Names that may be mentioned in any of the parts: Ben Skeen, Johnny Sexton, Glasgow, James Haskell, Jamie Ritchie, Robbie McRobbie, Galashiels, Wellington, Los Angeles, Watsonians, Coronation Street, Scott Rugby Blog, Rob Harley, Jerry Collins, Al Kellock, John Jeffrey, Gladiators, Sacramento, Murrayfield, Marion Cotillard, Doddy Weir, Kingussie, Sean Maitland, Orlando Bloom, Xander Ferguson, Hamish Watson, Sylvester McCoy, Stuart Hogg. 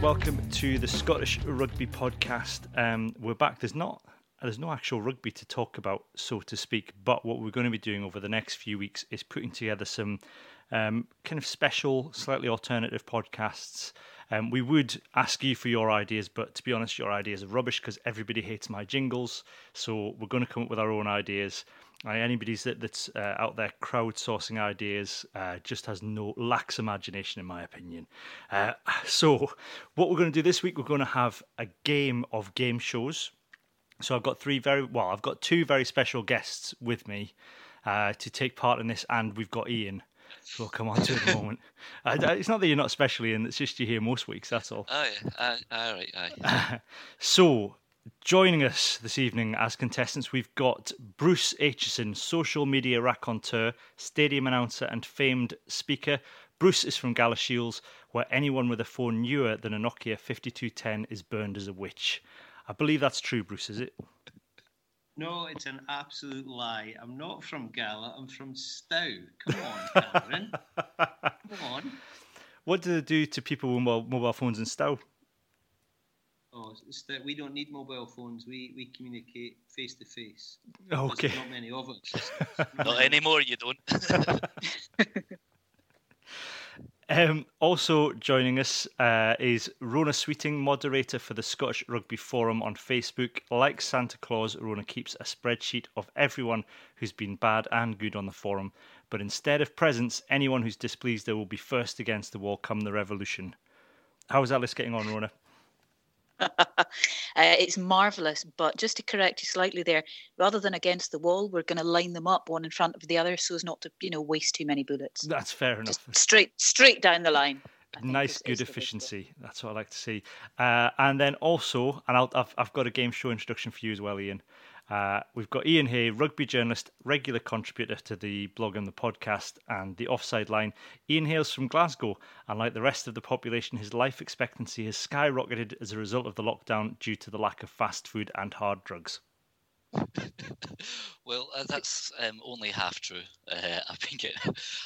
and welcome to the Scottish Rugby Podcast. We're back. There's no actual rugby to talk about, so to speak, but what we're going to be doing over the next few weeks is putting together some kind of special, slightly alternative podcasts. We would ask you for your ideas, but to be honest, your ideas are rubbish because everybody hates my jingles. So we're going to come up with our own ideas. Anybody that's out there crowdsourcing ideas just has no lacks imagination, in my opinion. So what we're going to do this week, we're going to have a game of game shows. So I've got two very special guests with me to take part in this, and we've got Ian. We'll come on to it in a moment. It's not that you're not special, Ian. It's just you're here most weeks. That's all. Oh yeah. All right. So, joining us this evening as contestants, we've got Bruce Aitchison, social media raconteur, stadium announcer, and famed speaker. Bruce is from Galashiels, where anyone with a phone newer than a Nokia 5210 is burned as a witch. I believe that's true, Bruce. Is it? No, it's an absolute lie. I'm not from Gala, I'm from Stowe. Come on, Cameron. Come on. What do they do to people with mobile phones in Stowe? Oh, we don't need mobile phones. We communicate face-to-face. Okay. There's not many of us. Not anymore, you don't. Also joining us is Rona Sweeting, moderator for the Scottish Rugby Forum on Facebook. Like Santa Claus, Rona keeps a spreadsheet of everyone who's been bad and good on the forum. But instead of presents, anyone who's displeased there will be first against the wall come the revolution. How is that list getting on, Rona? It's marvellous, but just to correct you slightly there, rather than against the wall, we're going to line them up one in front of the other so as not to, waste too many bullets. That's fair enough. Just straight down the line. Nice, good efficiency. That's what I like to see. And then also, I've got a game show introduction for you as well, Ian. We've got Ian Hay, rugby journalist, regular contributor to the blog and the podcast and the Offside Line. Ian hails from Glasgow, and like the rest of the population, his life expectancy has skyrocketed as a result of the lockdown due to the lack of fast food and hard drugs. Well, that's only half true. I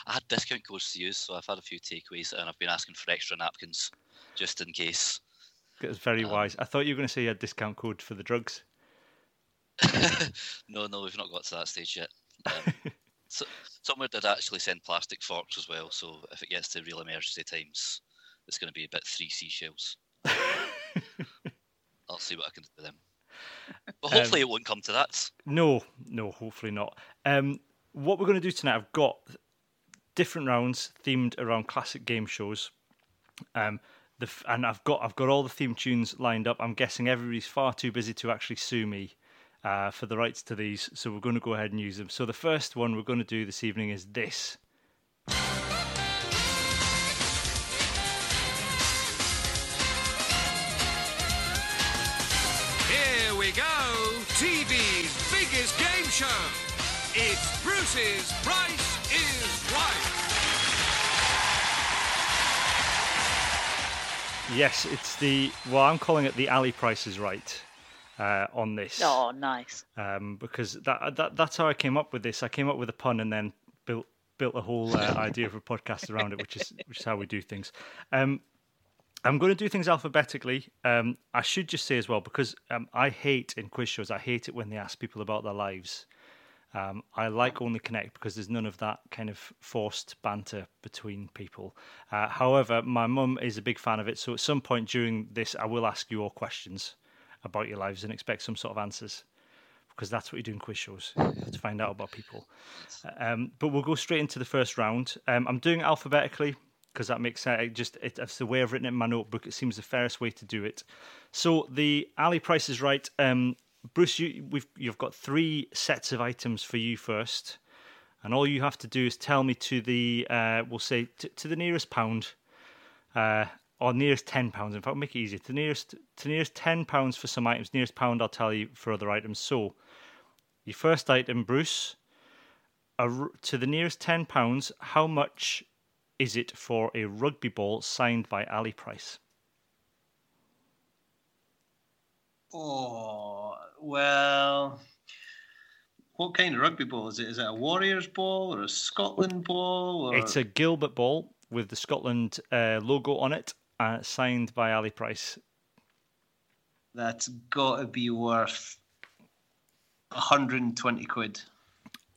had discount codes to use, so I've had a few takeaways, and I've been asking for extra napkins, just in case. That's very wise. I thought you were going to say you had discount code for the drugs. No, we've not got to that stage yet. So, somewhere did actually send plastic forks as well, so if it gets to real emergency times, it's going to be about 3 seashells. I'll see what I can do with them. But hopefully it won't come to that. No, hopefully not. What we're going to do tonight, I've got different rounds themed around classic game shows. And I've got all the theme tunes lined up. I'm guessing everybody's far too busy to actually sue me for the rights to these, so we're going to go ahead and use them. So the first one we're going to do this evening is this. Here we go, TV's biggest game show. It's Bruce's Price Is Right. Yes, it's I'm calling it the Ali Price Is Right. On this. Oh, nice. Because that's how I came up with this. I came up with a pun and then built a whole idea of a podcast around it, which is how we do things. I'm going to do things alphabetically. I should just say as well, because I hate in quiz shows, I hate it when they ask people about their lives. I like Only Connect because there's none of that kind of forced banter between people. However, my mum is a big fan of it, so at some point during this, I will ask you all questions about your lives and expect some sort of answers, because that's what you do in quiz shows, to find out about people. But we'll go straight into the first round. I'm doing it alphabetically because that makes sense. It's the way I've written it in my notebook. It seems the fairest way to do it. So the Ali Price Is Right. Bruce, you've got 3 sets of items for you first, and all you have to do is tell me to the to the nearest pound. Or nearest £10. In fact, make it easy. To nearest £10 for some items. Nearest pound, I'll tell you for other items. So, your first item, Bruce, to the nearest £10. How much is it for a rugby ball signed by Ali Price? Oh well, what kind of rugby ball is it? Is it a Warriors ball or a Scotland ball? It's a Gilbert ball with the Scotland logo on it. signed by Ali Price. That's got to be worth 120 quid.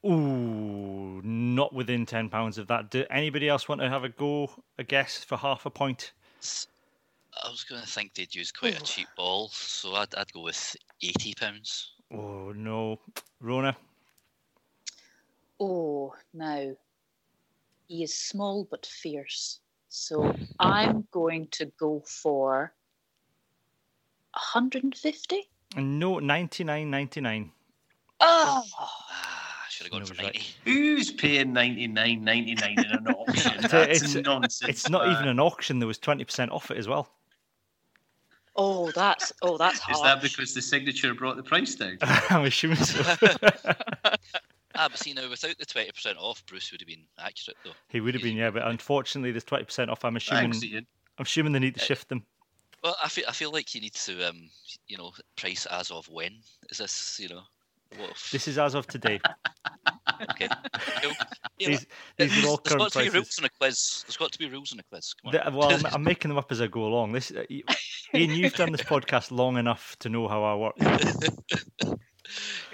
Ooh, not within £10 of that. Do anybody else want to have a go, a guess, for half a point? I was going to think they'd use quite a cheap ball, so I'd go with £80. Oh, no. Rona? Oh, no. He is small but fierce. So I'm going to go for 150? No, 99.99. Oh! Should have gone for 90. Right. Who's paying 99.99 in an auction? That's nonsense. It's not even an auction. There was 20% off it as well. Oh, that's harsh. Is that because the signature brought the price down? I'm assuming so. But see, now without the 20% off, Bruce would have been accurate, though. He would have been, yeah. But unfortunately, there's 20% off. I'm assuming they need to shift them. Well, I feel like you need to, price as of when is this, This is as of today. Okay. These are all current prices. There's got to be rules in a quiz. Come on. I'm making them up as I go along. This, Ian, you've done this podcast long enough to know how I work.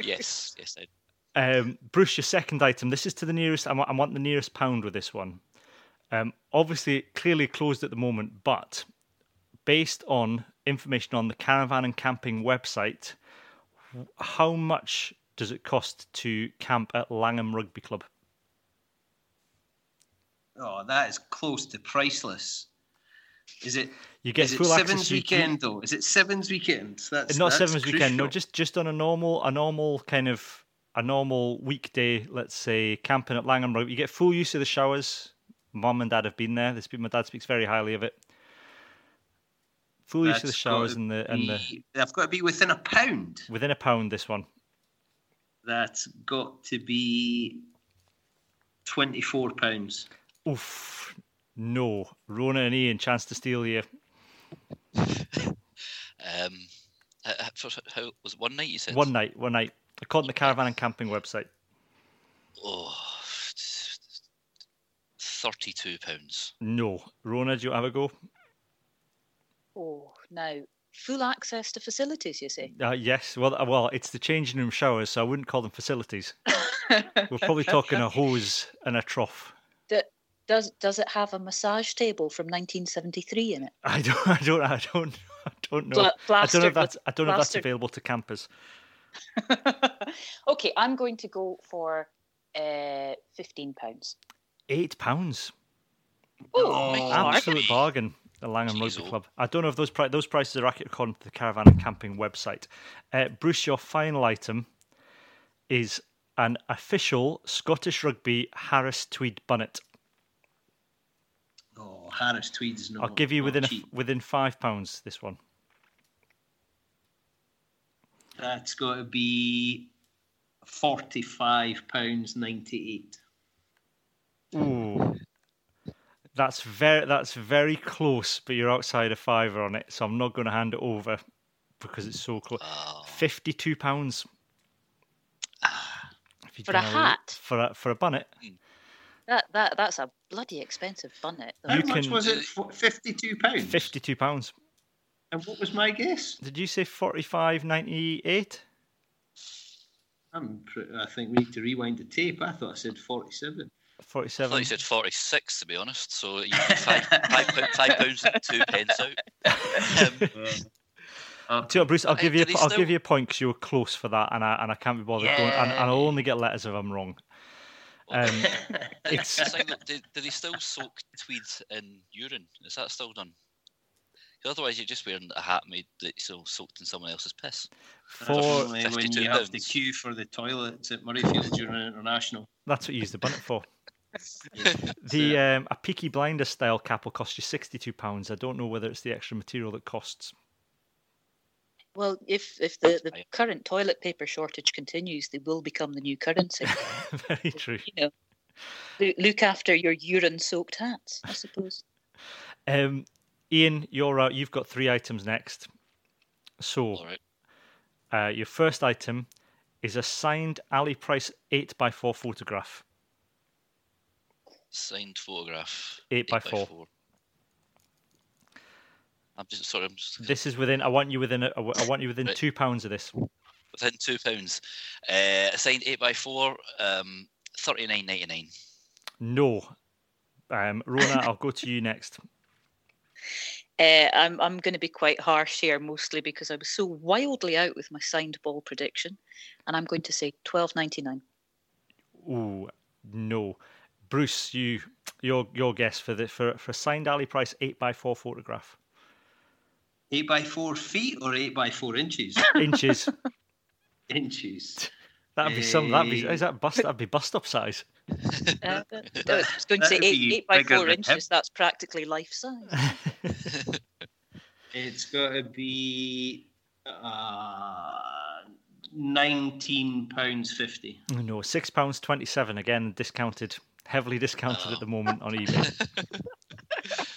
Yes, I do. Bruce, your second item. This is to the nearest. I want the nearest pound with this one. Obviously, clearly closed at the moment, but based on information on the Caravan and Camping website, how much does it cost to camp at Langham Rugby Club? Oh, that is close to priceless. Is it? You get full access. Is it Sevens weekend? That's not Sevens weekend. No, just on a normal weekday, let's say, camping at Langham Rugby. You get full use of the showers. Mum and Dad have been there. My dad speaks very highly of it. Full use of the showers and I've got to be within a pound. Within a pound, this one. That's got to be £24. Oof. No. Rona and Ian, chance to steal here. How was it one night you said? One night. According to the Caravan and Camping website. Oh, £32. No. Rona, do you have a go? Oh, no. Full access to facilities, you see? Yes. Well, it's the changing room showers, so I wouldn't call them facilities. We're probably talking a hose and a trough. Does it have a massage table from 1973 in it? I don't know. I don't know if that's available to campers. Okay, I'm going to go for £15. £8. Oh, absolute bargain! The Langham Rugby Club. I don't know if those prices are accurate according to the Caravan and Camping website. Bruce, your final item is an official Scottish Rugby Harris Tweed bunnet. Oh, Harris Tweed is not. I'll give you within £5. This one. That's got to be £45.98. Ooh, that's very close, but you're outside a fiver on it, so I'm not going to hand it over because it's so close. Oh. £52. For a hat? For a bunnet. That's a bloody expensive bunnet. How much was it? £52. £52. And what was my guess? Did you say 45.98? I think we need to rewind the tape. I thought I said 47. 47. I thought you said 46, to be honest. So you £5 and 2p out. Bruce, I'll give you a point because you were close for that, and I can't be bothered going. And I'll only get letters if I'm wrong. Do they still soak tweed in urine? Is that still done? Otherwise, you're just wearing a hat made that's soaked in someone else's piss. Fortunately, when you have to queue for the toilets at Murrayfield during an international. That's what you use the bunnet for. A Peaky Blinders style cap will cost you £62. I don't know whether it's the extra material that costs. Well, if the current toilet paper shortage continues, they will become the new currency. Very true. Look after your urine-soaked hats, I suppose. Ian, you're out. You've got three items next. So, all right. Your first item is a signed Ali Price 8x4 photograph. Signed photograph. 8x4. I'm just sorry. This is within. I want you within right. £2 of this. Within £2. Signed 8x4. 39.99. No. Rona, I'll go to you next. I'm going to be quite harsh here, mostly because I was so wildly out with my signed ball prediction, and I'm going to say 12.99. Oh no, Bruce, your guess for signed Ali Price 8x4 photograph. 8x4 feet or 8x4 inches? Inches. Inches. That'd be some. That'd be bust up size. I was going to say 8x4 inches. That's practically life size. It's got to be £19.50. No, £6.27. Again, discounted, heavily discounted at the moment on eBay.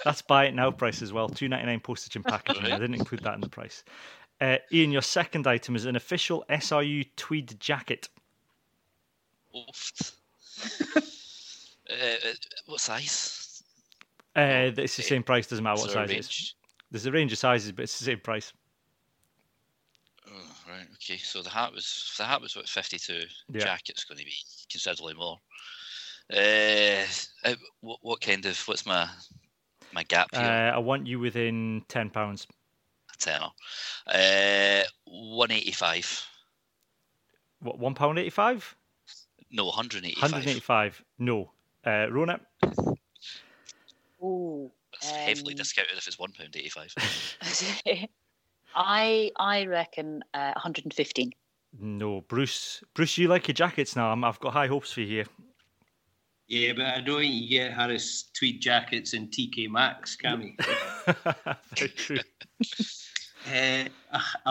That's buy it now price as well. £2.99 postage and packaging. Right. I didn't include that in the price. Ian, your second item is an official SRU tweed jacket. What size? It's the same price, doesn't matter what size it is. There's a range of sizes, but it's the same price. Oh, right, okay. So the hat was what, 52. Yeah. Jacket's going to be considerably more. What's my gap here? I want you within £10. Tenner. 185. What, £1.85? No, 185. 185. No. Rona? Oh, that's heavily discounted if it's £1.85. I reckon 115. No, Bruce, you like your jackets now. I've got high hopes for you here. Yeah, but I don't think you get Harris tweed jackets in TK Maxx, can we? Very true. A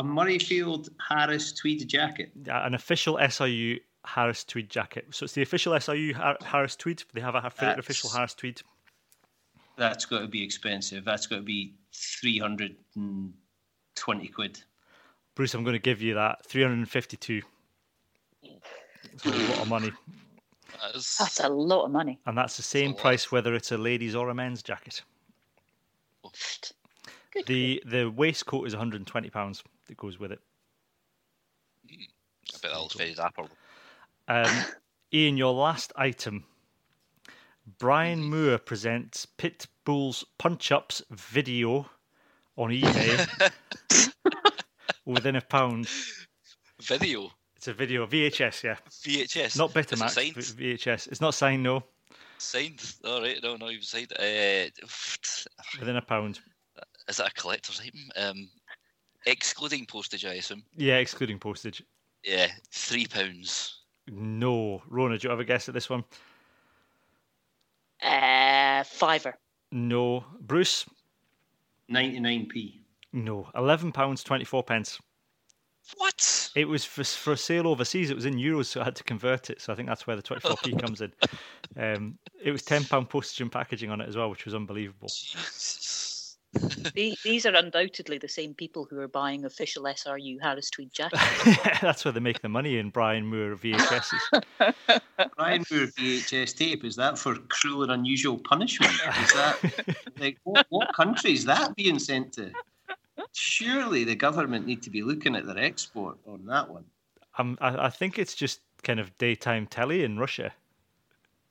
Murrayfield Harris tweed jacket. An official SRU Harris tweed jacket. So it's the official SRU Harris tweed. They have an official Harris tweed. That's got to be expensive. That's got to be 320 quid. Bruce, I'm going to give you that. 352. That's a lot of money. That's a lot of money. And that's the same price whether it's a ladies' or a men's jacket. The waistcoat is £120 that goes with it. I bet that'll fade apple. Ian, your last item. Brian Moore presents Pitbull's Punch-Ups video on eBay within £1. Video? It's a video. VHS, yeah. VHS. Not Betamax. It VHS. It's not signed, no. Signed? All right. No, you've signed. Within £1. Is that a collector's item? Excluding postage, I assume. Yeah, excluding postage. Yeah, £3. No. Rona, do you have a guess at this one? Fiver. No. Bruce? 99p. No. £11.24. What? It was for sale overseas. It was in euros, so I had to convert it. So I think that's where the 24p comes in. It was £10 postage and packaging on it as well, which was unbelievable. Jesus. These are undoubtedly the same people who are buying official SRU Harris tweed jackets. That's where they make the money in Brian Moore VHSs. Brian Moore VHS tape, is that for cruel and unusual punishment? Is that like what country is that being sent to? Surely the government need to be looking at their export on that one. I think it's just kind of daytime telly in Russia.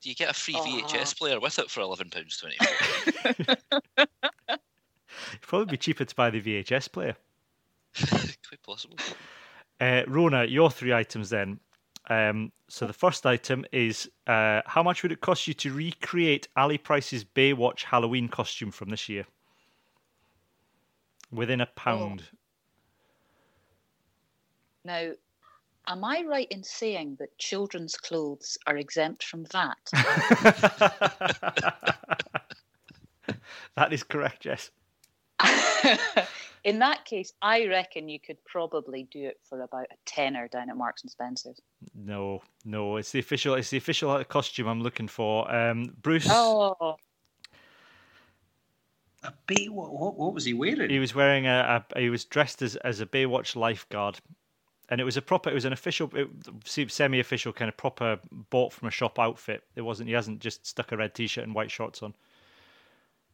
Do you get a free VHS player with it for £11.24? It'd probably be cheaper to buy the VHS player. Quite possible. Rona, your three items then. So the first item is how much would it cost you to recreate Ali Price's Baywatch Halloween costume from this year? Within £1. Oh. Now, am I right in saying that children's clothes are exempt from that? That is correct, yes. In that case, I reckon you could probably do it for about a £10 down at Marks and Spencer's. No, it's the official costume I'm looking for. Bruce. Oh. A Baywatch. What was he wearing? He was wearing he was dressed as a Baywatch lifeguard, and it was an official, semi-official kind of proper bought from a shop outfit. It wasn't. He hasn't just stuck a red t-shirt and white shorts on.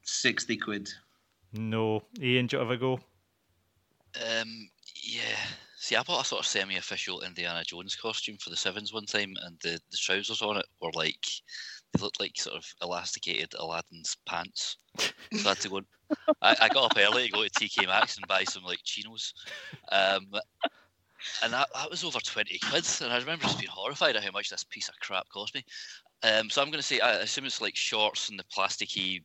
60 quid. No. Ian, do you have a go? Yeah. See, I bought a sort of semi-official Indiana Jones costume for the Sevens one time, and the trousers on it were like, they looked like sort of elasticated Aladdin's pants. So I had to go. I got up early to go to TK Maxx and buy some like chinos. And that was over 20 quid, and I remember just being horrified at how much this piece of crap cost me. So I'm going to say, I assume it's like shorts and the plasticky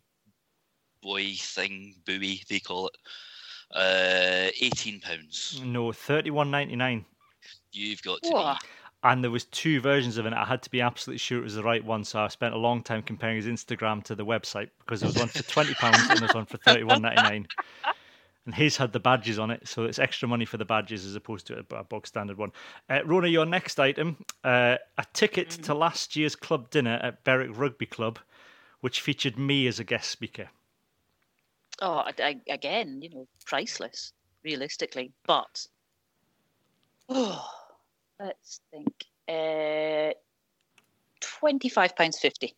boy thing, buoy, they call it. £18. No, £31.99. You've got to be. And there was two versions of it. I had to be absolutely sure it was the right one, so I spent a long time comparing his Instagram to the website, because there was one for £20 and there's one for £31.99. And his had the badges on it, so it's extra money for the badges as opposed to a bog standard one. Rona, your next item, a ticket to last year's club dinner at Berwick Rugby Club, which featured me as a guest speaker. Oh, again, you know, priceless, realistically. But, let's think, £25.50.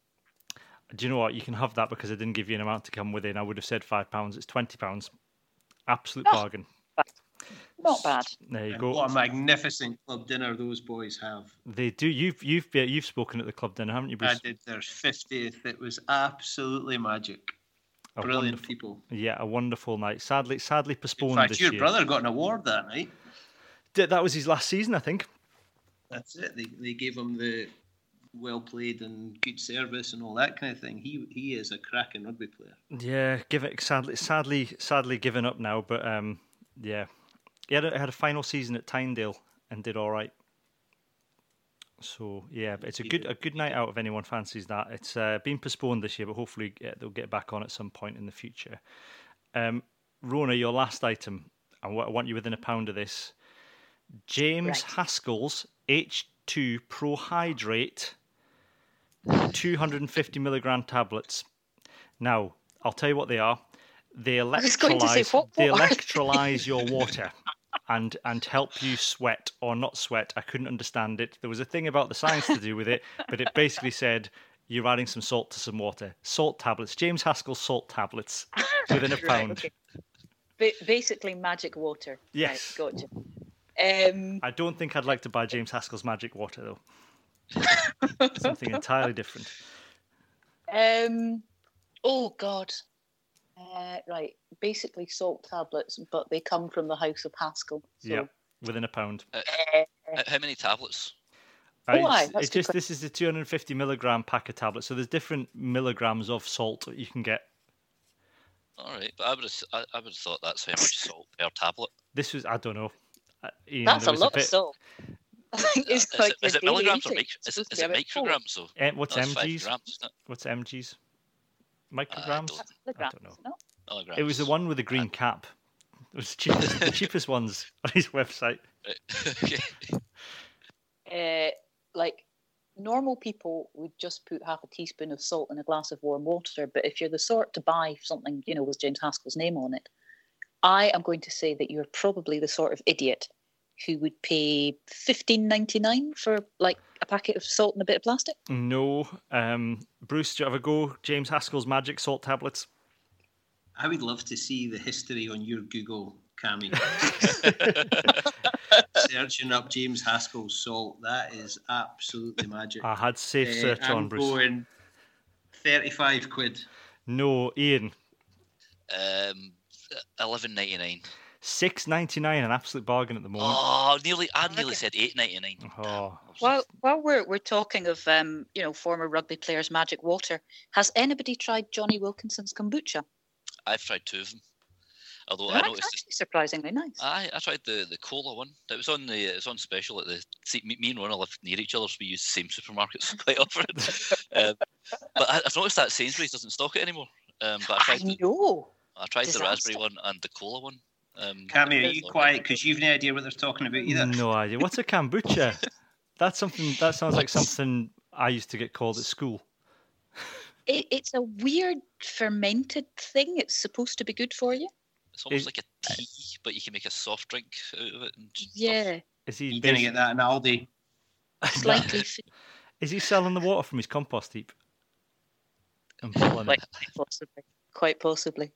Do you know what? You can have that because I didn't give you an amount to come within. I would have said £5. It's £20. Absolute bargain. Not bad. There you go. What a magnificent club dinner those boys have. They do. You've spoken at the club dinner, haven't you, Bruce? I did. Their 50th. It was absolutely magic. Brilliant people. Yeah, a wonderful night. Sadly postponed this year. In fact, your brother got an award that night. That was his last season, I think. That's it. They gave him the well played and good service and all that kind of thing. He is a cracking rugby player. Yeah, sadly given up now. But yeah, he had a final season at Tynedale and did all right. So yeah, but it's a good night out if anyone fancies that. It's been postponed this year, but hopefully they'll get back on at some point in the future. Rona, your last item, and I want you within a pound of this. James Haskell's H2 Prohydrate 250 milligram tablets. Now I'll tell you what they are. They electrolyse your water. And help you sweat or not sweat. I couldn't understand it. There was a thing about the science to do with it, but it basically said you're adding some salt to some water. Salt tablets. James Haskell salt tablets within a pound. Right, okay. Basically magic water. Yes. Right, gotcha. I don't think I'd like to buy James Haskell's magic water, though. Something entirely different. Oh, God. Right, basically salt tablets, but they come from the house of Haskell. So. Yeah, within a pound. How many tablets? This is the 250 milligram pack of tablets. So there's different milligrams of salt that you can get. All right, but I would have thought that's how much salt per tablet. This was, I don't know. Ian, that's a lot of salt. Is it milligrams or micrograms? Though? What's MGs? Grams, what's MGs? Micrograms? I don't know. Milligrams. It was the one with the green cap. It was the cheapest ones on his website. Okay. Like, normal people would just put half a teaspoon of salt in a glass of warm water, but if you're the sort to buy something, you know, with James Haskell's name on it, I am going to say that you're probably the sort of idiot who would pay $15.99 for, like, a packet of salt and a bit of plastic? No. Bruce, do you have a go? James Haskell's magic salt tablets? I would love to see the history on your Google, Cammy. Searching up James Haskell's salt. That is absolutely magic. I had safe search on, Bruce. I'm going 35 quid. No, Ian? $11.99. $6.99, an absolute bargain at the moment. Oh, I nearly said $8.99. Oh. While we're talking of you know, former rugby players' magic water, has anybody tried Johnny Wilkinson's kombucha? I've tried two of them. Although I noticed actually surprisingly nice. I tried the cola one. It was on special at the. See, me and Rona live near each other, so we use the same supermarkets quite often. But I've noticed that Sainsbury's doesn't stock it anymore. But I tried the raspberry one and the cola one. Cammy, are you quiet? Because you've no idea what they're talking about either. No idea. What's a kombucha? That's something. That sounds like something I used to get called at school. It's a weird fermented thing. It's supposed to be good for you. It's almost like a tea, but you can make a soft drink out of it. And yeah. Is he going to get that in Aldi? Slightly. Is he selling the water from his compost heap? Quite possibly.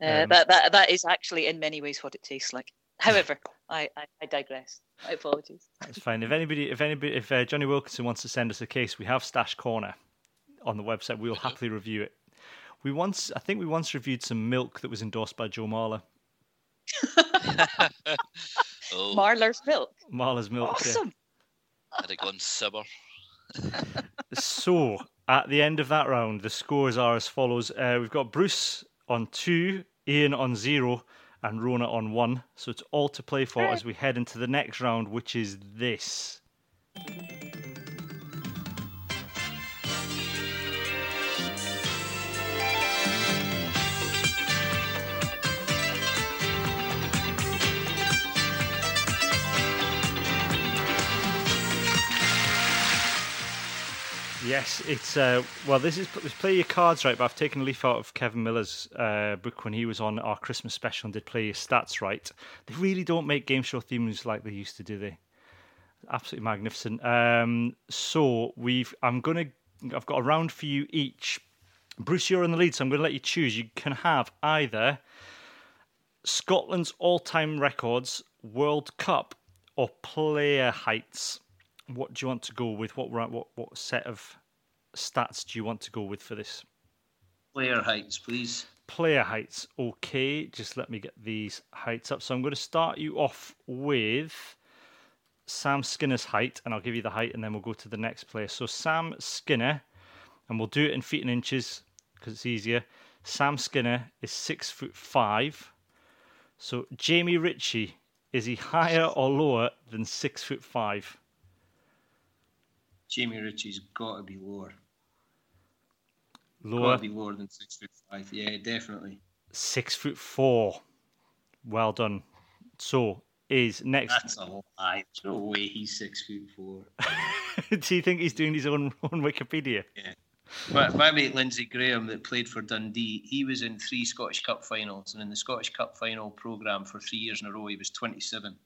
That is actually in many ways what it tastes like. However, I digress. My apologies. That's fine. If Johnny Wilkinson wants to send us a case, we have Stash Corner on the website. We will happily review it. I think we once reviewed some milk that was endorsed by Joe Marler. Oh. Marler's milk. Awesome. Yeah. Had it gone sour. So at the end of that round, the scores are as follows. We've got Bruce on 2, Ian on 0, and Rona on 1. So it's all to play for as we head into the next round, which is this. Yes, it's this is Play Your Cards Right, but I've taken a leaf out of Kevin Miller's book when he was on our Christmas special and did Play Your Stats Right. They really don't make game show themes like they used to, do they? Absolutely magnificent. I've got a round for you each. Bruce, you're in the lead, so I'm going to let you choose. You can have either Scotland's all-time records, World Cup, or player heights. What do you want to go with? What set of stats do you want to go with for this? Player heights, please. Player heights. Okay, just let me get these heights up. So I'm going to start you off with Sam Skinner's height, and I'll give you the height, and then we'll go to the next player. So Sam Skinner, and we'll do it in feet and inches because it's easier. Sam Skinner is 6'5". So Jamie Ritchie, is he higher or lower than 6'5"? Jamie Ritchie's got to be lower. Got to be lower than 6'5". Yeah, definitely. 6'4". Well done. So is next. That's a lie. No way. He's 6'4". Do you think he's doing his own Wikipedia? Yeah. My mate Lindsay Graham, that played for Dundee, he was in 3 Scottish Cup finals, and in the Scottish Cup final programme for 3 years in a row, he was 27.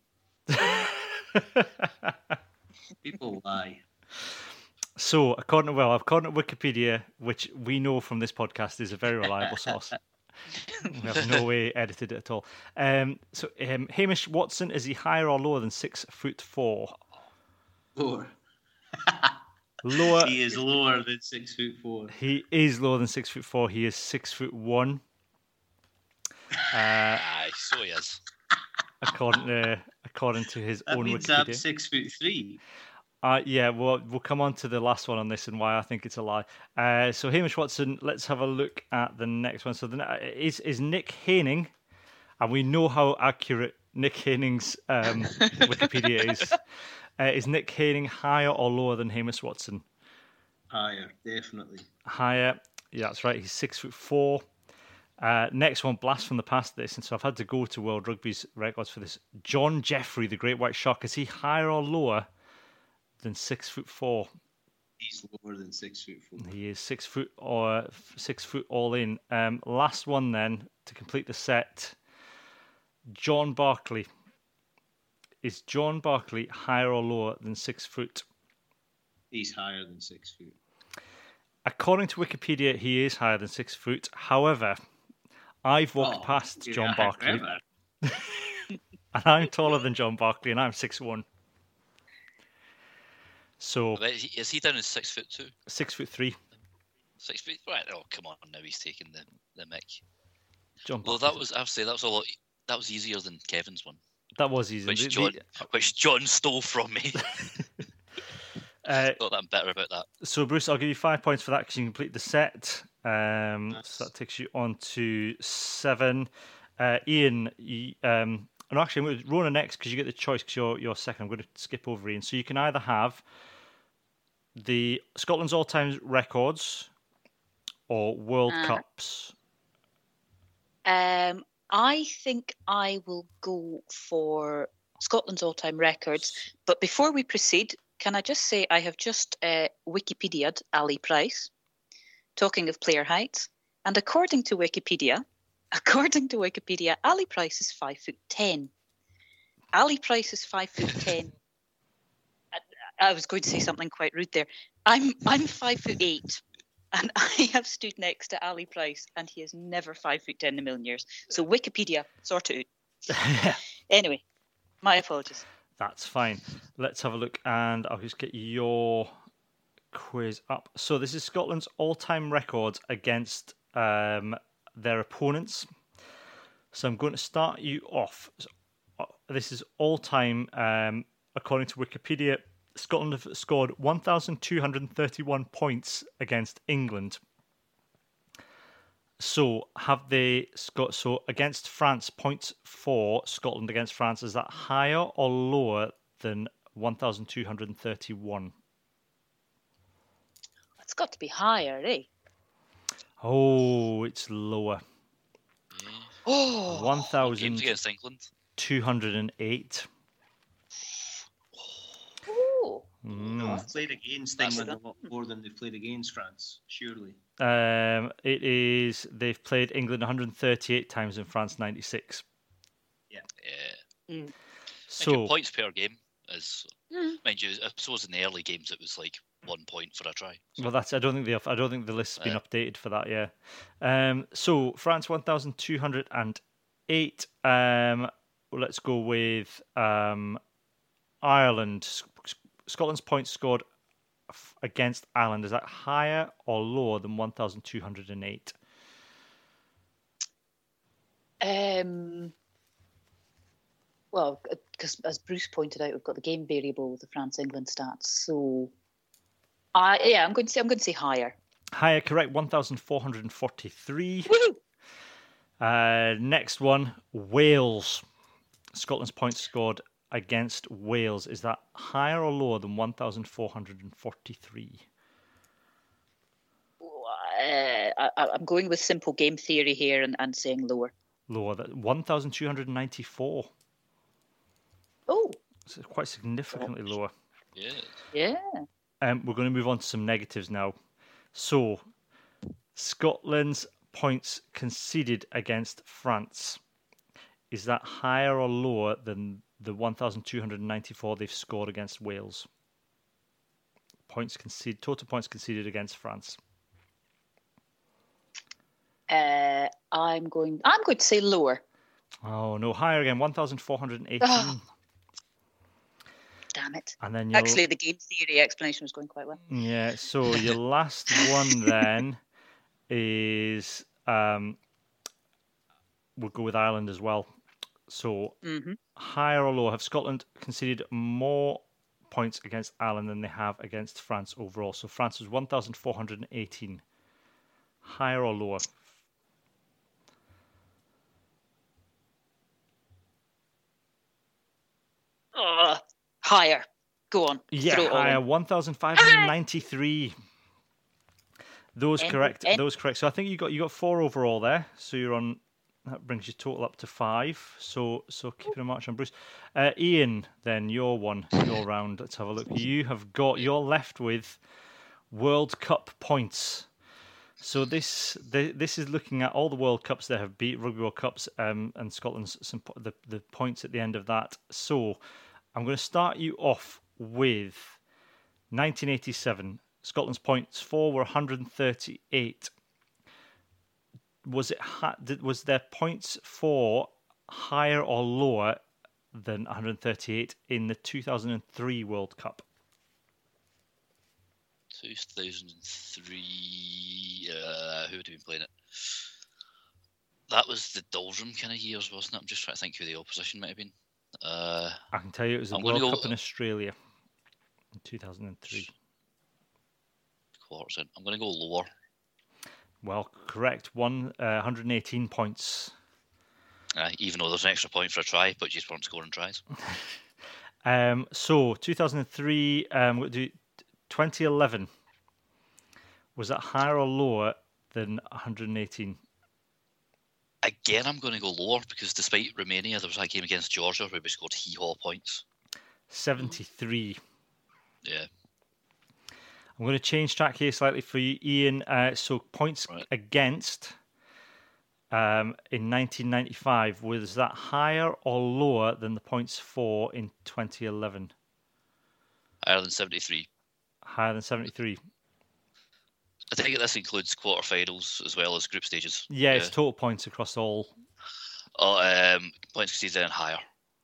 People lie. So, according to Wikipedia, which we know from this podcast is a very reliable source, we have no way edited it at all. Hamish Watson, is he higher or lower than 6'4"? Lower. He is lower than 6'4". He is lower than 6'4". He is 6'1". So he is. According to his own Wikipedia, that means I'm 6'3". We'll come on to the last one on this and why I think it's a lie. So Hamish Watson, let's have a look at the next one. So is Nick Hayning, and we know how accurate Nick Hayning's Wikipedia is. Is Nick Hayning higher or lower than Hamish Watson? Higher, definitely. Higher, yeah, that's right. He's 6'4". Next one, blast from the past. This, and so I've had to go to World Rugby's records for this. John Jeffrey, the Great White Shark, is he higher or lower than 6'4"? He's lower than 6'4". He is 6 foot or 6 foot all in. Last one then to complete the set. John Barkley. Is John Barkley higher or lower than 6 foot? He's higher than 6 foot. According to Wikipedia, he is higher than 6 foot. However, I've walked past John Barkley, and I'm taller than John Barkley, and I'm 6'1". So is he down as 6'2"? 6'3". 6 feet, right? Oh, come on! Now he's taking the mick. John Barkley. Well, that was easier than Kevin's one. That was easier, which John stole from me. I thought that I'm better about that. So Bruce, I'll give you 5 points for that because you complete the set. Nice. So that takes you on to 7. Ian, and actually, I'm going to Rona next because you get the choice because you're second. I'm going to skip over Ian. So you can either have the Scotland's all-time records or World Cups. I think I will go for Scotland's all-time records. But before we proceed, can I just say I have just Wikipedia'd Ali Price, talking of player heights. And according to Wikipedia, Ali Price is 5'10". Ali Price is 5'10". I was going to say something quite rude there. I'm 5'8". And I have stood next to Ali Price, and he is never 5'10" in a million years. So Wikipedia, sort it out. Anyway, my apologies. That's fine. Let's have a look, and I'll just get your quiz up. So this is Scotland's all-time records against their opponents. So I'm going to start you off. So, this is all-time. According to Wikipedia, Scotland have scored 1,231 points against England. So have they scored? So against France, points for Scotland against France, is that higher or lower than 1,231? It's got to be higher, eh? Oh, it's lower. Oh, 1,208. No, they've played against England a lot more than they've played against France, surely. It is, they've played England 138 times and France 96. Yeah. Mm. So points per game is, mind you, I suppose in the early games it was like 1 point for a try. So. Well, that's, I don't think the list's been updated for that. Yeah. So France 1,208. Let's go with Ireland. Scotland's points scored against Ireland, is that higher or lower than 1,208? Well, because as Bruce pointed out, we've got the game variable with the France-England stats. So, I'm going to say higher. Higher, correct. 1,443. Next one, Wales. Scotland's points scored against Wales, is that higher or lower than 1,443? I'm going with simple game theory here and saying lower. Lower, 1,294. Oh, so quite significantly lower. Yeah. We're going to move on to some negatives now. So, Scotland's points conceded against France, is that higher or lower than the 1,294 they've scored against Wales? Total points conceded against France. I'm going to say lower. Oh no, higher again. 1,418. Oh. Damn it! And then actually, the game theory explanation was going quite well. Yeah. So your last one then is we'll go with Ireland as well. So, higher or lower? Have Scotland conceded more points against Ireland than they have against France overall? So, France was 1,418. Higher or lower? Higher. Go on. Yeah, higher. 1,593. Those correct. So, I think you got four overall there. So, you're on... That brings your total up to five. So keeping a march on Bruce. Ian, then, your one, your round. Let's have a look. You have got, you're left with World Cup points. So this is looking at all the World Cups that have beat, Rugby World Cups and Scotland's, the points at the end of that. So I'm going to start you off with 1987. Scotland's points for were 138. Was their points for higher or lower than 138 in the 2003 World Cup? 2003, who had been playing it? That was the doldrum kind of years, wasn't it? I'm just trying to think who the opposition might have been. I can tell you it was the World Cup in Australia in 2003. Quarters in. I'm going to go lower. Well, correct. 118 points. Even though there's an extra point for a try, but you just weren't scoring tries. 2003, 2011. Was that higher or lower than 118? Again, I'm going to go lower because despite Romania, there was that game against Georgia where we scored hee-haw points. 73. Yeah. I'm going to change track here slightly for you, Ian. So points against in 1995, was that higher or lower than the points for in 2011? Higher than 73. I think this includes quarterfinals as well as group stages. Yeah, it's total points across all. Points conceded and higher.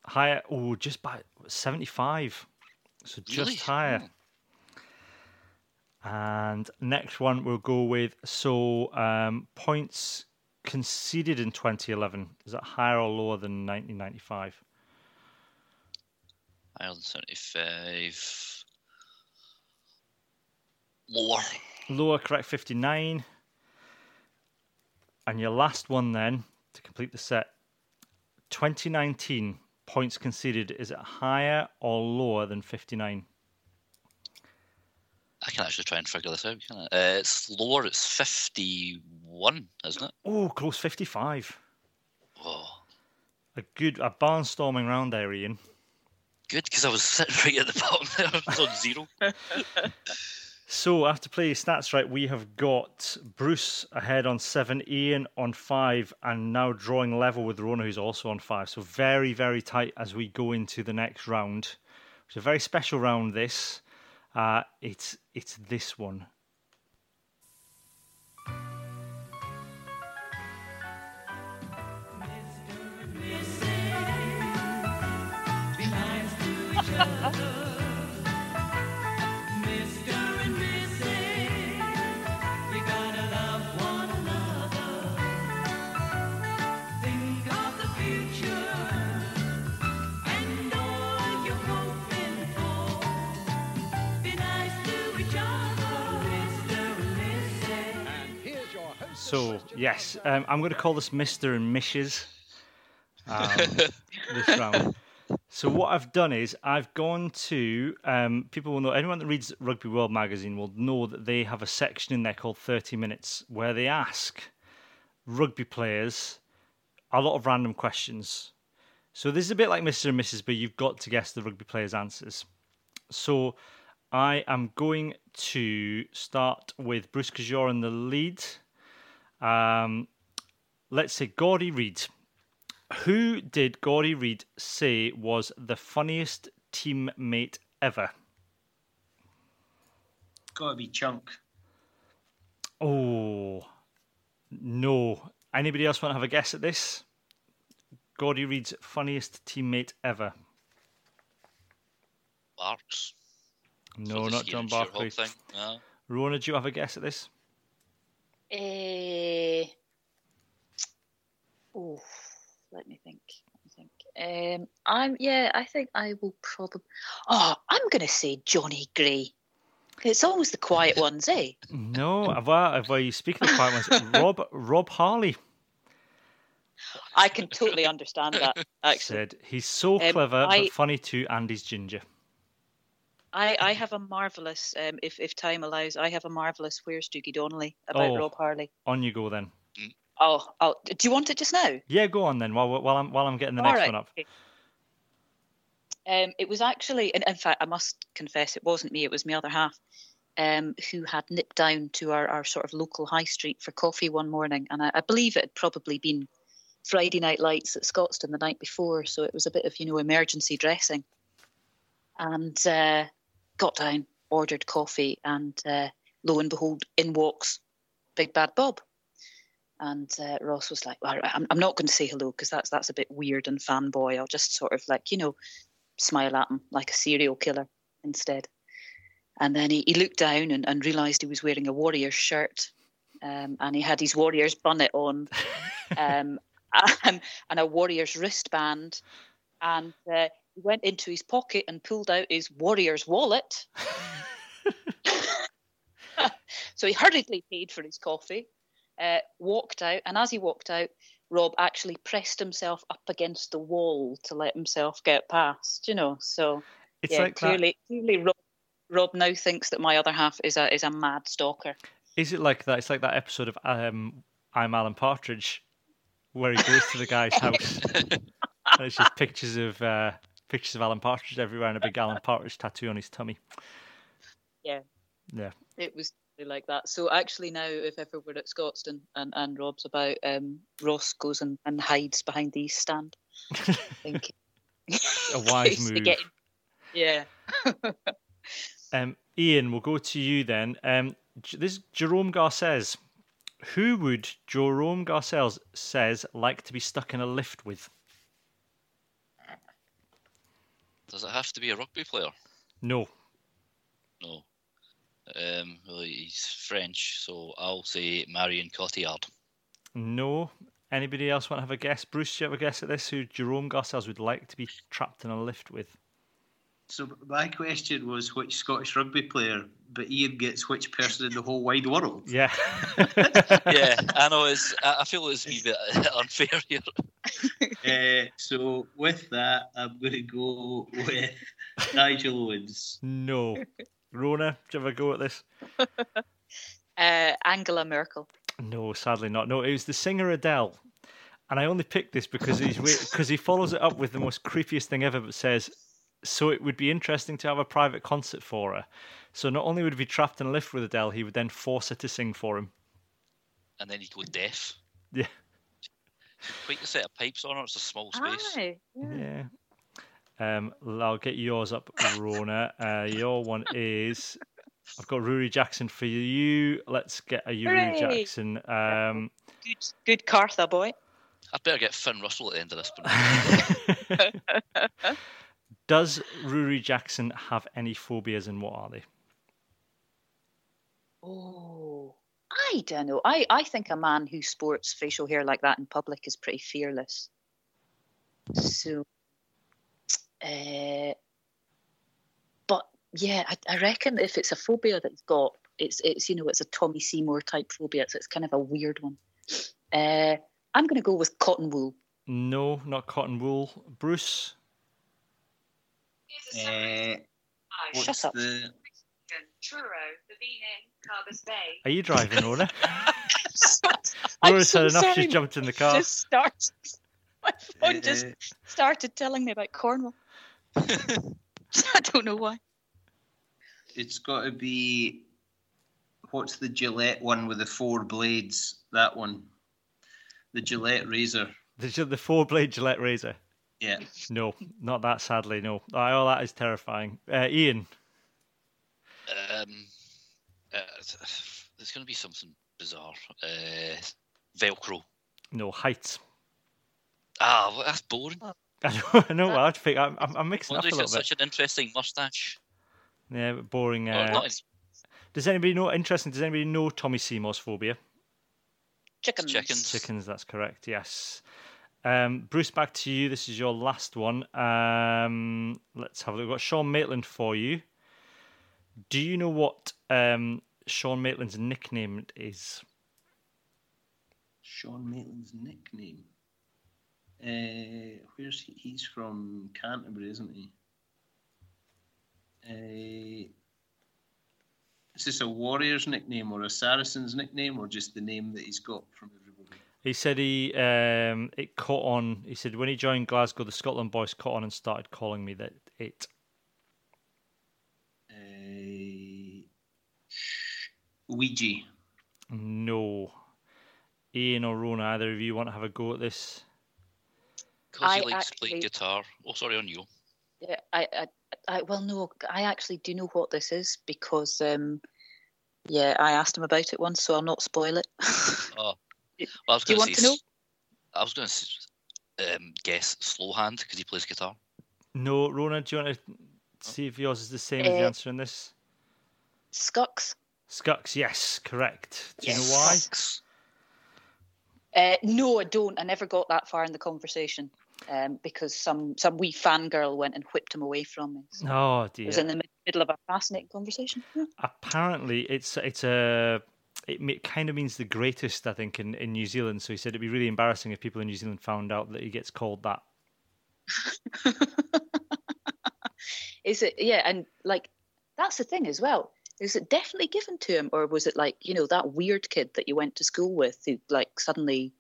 Higher, oh, just by 75. So just really? Higher. Hmm. And next one we'll go with, so points conceded in 2011. Is that higher or lower than 1995? Higher than 75. Lower. Lower, correct, 59. And your last one then, to complete the set, 2019 points conceded. Is it higher or lower than 59? I can actually try and figure this out, can I? It's lower, it's 51, isn't it? Oh, close, 55. Oh. A barnstorming round there, Ian. Good, because I was sitting right at the bottom there, I was on zero. So, after Play Your Stats Right, we have got Bruce ahead on 7, Ian on 5, and now drawing level with Rona, who's also on 5. So, very, very tight as we go into the next round. It's a very special round, this. It's this one. So, yes, I'm going to call this Mishter and Mishes this round. So what I've done is I've gone to, people will know, anyone that reads Rugby World magazine will know that they have a section in there called 30 Minutes where they ask rugby players a lot of random questions. So this is a bit like Mishter and Mishes, but you've got to guess the rugby players' answers. So I am going to start with Bruce because you're in the lead. Let's say Gordie Reid. Who did Gordie Reid say was the funniest teammate ever? Gotta be Chunk. Oh, no. Anybody else want to have a guess at this? Gordie Reid's funniest teammate ever. Barks. No, not John Barkley. No. Rona, do you have a guess at this? Let me think. I think I will probably. Oh, I'm going to say Johnny Gray. It's always the quiet ones, eh? No, if I you speak of the quiet ones, Rob Harley. I can totally understand that. Actually, said he's so clever, but funny too, and he's ginger. I have a marvellous, if time allows, I have a marvellous Where's Doogie Donnelly about Rob Harley. On you go then. Oh, do you want it just now? Yeah, go on then. While I'm getting the next one up. Okay. It was actually, and in fact, I must confess, it wasn't me. It was my other half, who had nipped down to our sort of local high street for coffee one morning, and I believe it had probably been Friday Night Lights at Scotstoun the night before, so it was a bit of emergency dressing, and. Got down, ordered coffee, and lo and behold, in walks Big Bad Bob. And Ross was like, "All right, I'm not going to say hello because that's a bit weird and fanboy. I'll just sort of like, smile at him like a serial killer instead." And then he looked down and realised he was wearing a Warriors shirt, and he had his Warriors bonnet on, and a Warriors wristband, and. He went into his pocket and pulled out his Warriors wallet. So he hurriedly paid for his coffee, walked out, and as he walked out, Rob actually pressed himself up against the wall to let himself get past, So it's like clearly Rob now thinks that my other half is a mad stalker. Is it like that? It's like that episode of I'm Alan Partridge where he goes to the guy's house. And it's just pictures of Alan Partridge everywhere and a big Alan Partridge tattoo on his tummy. Yeah. It was like that. So actually now, if ever we're at Scotstoun and Rob's about, Ross goes and hides behind the East Stand. I think. A wise move. Yeah. Ian, we'll go to you then. This Jerome Garces. Who would Jerome Garces says like to be stuck in a lift with? Does it have to be a rugby player? No. Well, he's French, so I'll say Marion Cotillard. No. Anybody else want to have a guess? Bruce, do you have a guess at this? Who Jerome Garces would like to be trapped in a lift with? So my question was which Scottish rugby player, but Ian gets which person in the whole wide world. Yeah. Yeah, I know. I feel it's a bit unfair here. So with that, I'm going to go with Nigel Owens. No. Rona, do you have a go at this? Angela Merkel. No, sadly not. No, it was the singer Adele. And I only picked this because he follows it up with the most creepiest thing ever, but says... So it would be interesting to have a private concert for her. So not only would he be trapped in a lift with Adele, he would then force her to sing for him. And then he'd go deaf. Yeah. Quite a set of pipes on her, it's a small space. Aye, yeah. I'll get yours up, Rona. Your one is... I've got Ruri Jackson for you. Let's get a Ruri Jackson. Good Cartha boy. I'd better get Finn Russell at the end of this. But... Does Ruri Jackson have any phobias, and what are they? Oh, I don't know. I think a man who sports facial hair like that in public is pretty fearless. So, but yeah, I reckon if it's a phobia that he's got, it's it's a Tommy Seymour type phobia. So it's kind of a weird one. I'm going to go with cotton wool. No, not cotton wool. Bruce? Shut up. Are you driving, Rona? Laura's had enough, she's jumped in the car. My phone just started telling me about Cornwall. I don't know why. It's got to be... What's the Gillette one with the four blades? That one. The Gillette razor. The four-blade Gillette razor. Yeah. No, not that, sadly, no. All that is terrifying. Ian? There's going to be something bizarre. Velcro. No, heights. Ah, well, that's boring. I know, well, I'm mixing up a little bit. Such an interesting moustache. Yeah, boring. Does anybody know Tommy Seymour's phobia? Chickens, that's correct, yes. Bruce, back to you. This is your last one. Let's have a look. We've got Sean Maitland for you. Do you know what Sean Maitland's nickname is? Sean Maitland's nickname? Where's he? He's from Canterbury, isn't he? Is this a Warriors nickname or a Saracens nickname or just the name that he's got from everybody? He said it caught on. He said when he joined Glasgow, the Scotland boys caught on and started calling me that it. Ouija. No. Ian or Rona, either of you want to have a go at this? Because he likes to play guitar. Oh, sorry, on you. Yeah, I actually do know what this is because, I asked him about it once, so I'll not spoil it. Oh. Well, do you want to know? I was going to guess slow hand because he plays guitar. No, Rona, do you want to see if yours is the same as the answer in this? Scucks. Scucks, yes, correct. Do you know why? Scucks. No, I don't. I never got that far in the conversation because some wee fangirl went and whipped him away from me. So oh, dear. It was in the middle of a fascinating conversation. Yeah. Apparently, it's a... It kind of means the greatest, I think, in New Zealand. So he said it'd be really embarrassing if people in New Zealand found out that he gets called that. Is it? Yeah, and like that's the thing as well. Is it definitely given to him, or was it like that weird kid that you went to school with who like suddenly